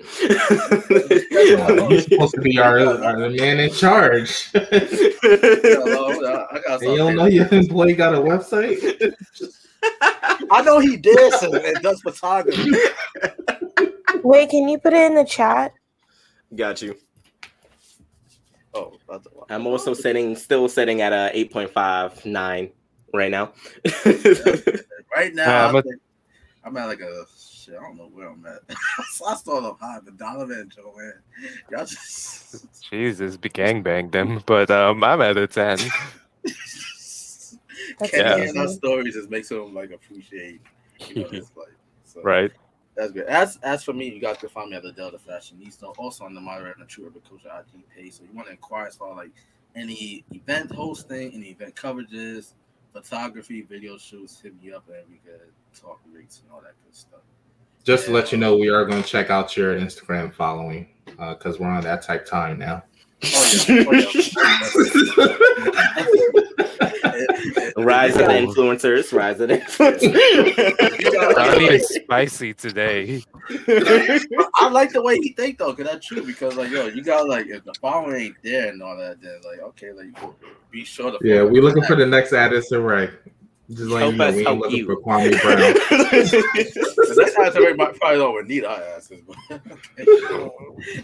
You're supposed to be our, our man in charge. Yo, I got you don't know your employee got a website? I know he dances and does photography. Wait, can you put it in the chat? Got you. Oh, that's I'm also setting, still sitting at a eight point five nine right now. Right now. Uh, I'm at like a shit. I don't know where I'm at. So I started up high, but Donovan and Joanne, y'all just Jesus, be gangbang them. But um, I'm at a ten. Kenny and our stories just makes them like appreciate, you know, it's like, so. Right. That's good. As as for me, you guys can find me at Adele the Fashionista, also on the moderator and the True Urban Culture I G page. So you want to inquire as far like any event hosting, any event coverages, photography, video shoots, hit me up and we could talk rates and all that good stuff. Just and, to let you know, we are going to check out your Instagram following because uh, we're on that type time now. Oh, yeah. Oh, yeah. Rise of the influencers. Rise of the influencers. Donnie is spicy today. I like the way he think though, because that's true. Because like, yo, you got like if the following ain't there and all that, then like, okay, like be sure to. Yeah, we're looking for the next Addison Rae. Just like you know, we ain't looking for Kwame Brown. That's how everybody probably don't even need our asses, but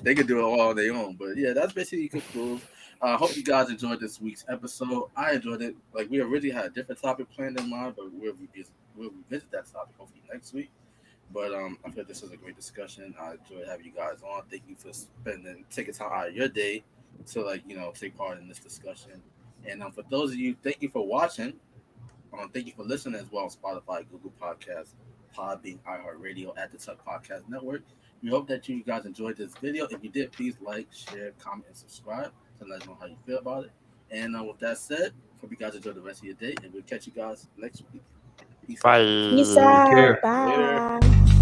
they could do it all on their own. But yeah, that's basically cool. I uh, hope you guys enjoyed this week's episode. I enjoyed it. Like we originally had a different topic planned in mind, but we'll revisit, we'll revisit that topic hopefully next week. But um, I feel this was a great discussion. I enjoyed having you guys on. Thank you for spending taking time out of your day to like you know take part in this discussion. And um, for those of you, thank you for watching. Um, thank you for listening as well on Spotify, Google Podcasts, Podbean, iHeartRadio, at the T U C Podcast Network. We hope that you guys enjoyed this video. If you did, please like, share, comment, and subscribe to let us know how you feel about it. And uh, with that said, hope you guys enjoy the rest of your day, and we'll catch you guys next week. Peace. Bye. Peace out. Bye. Later.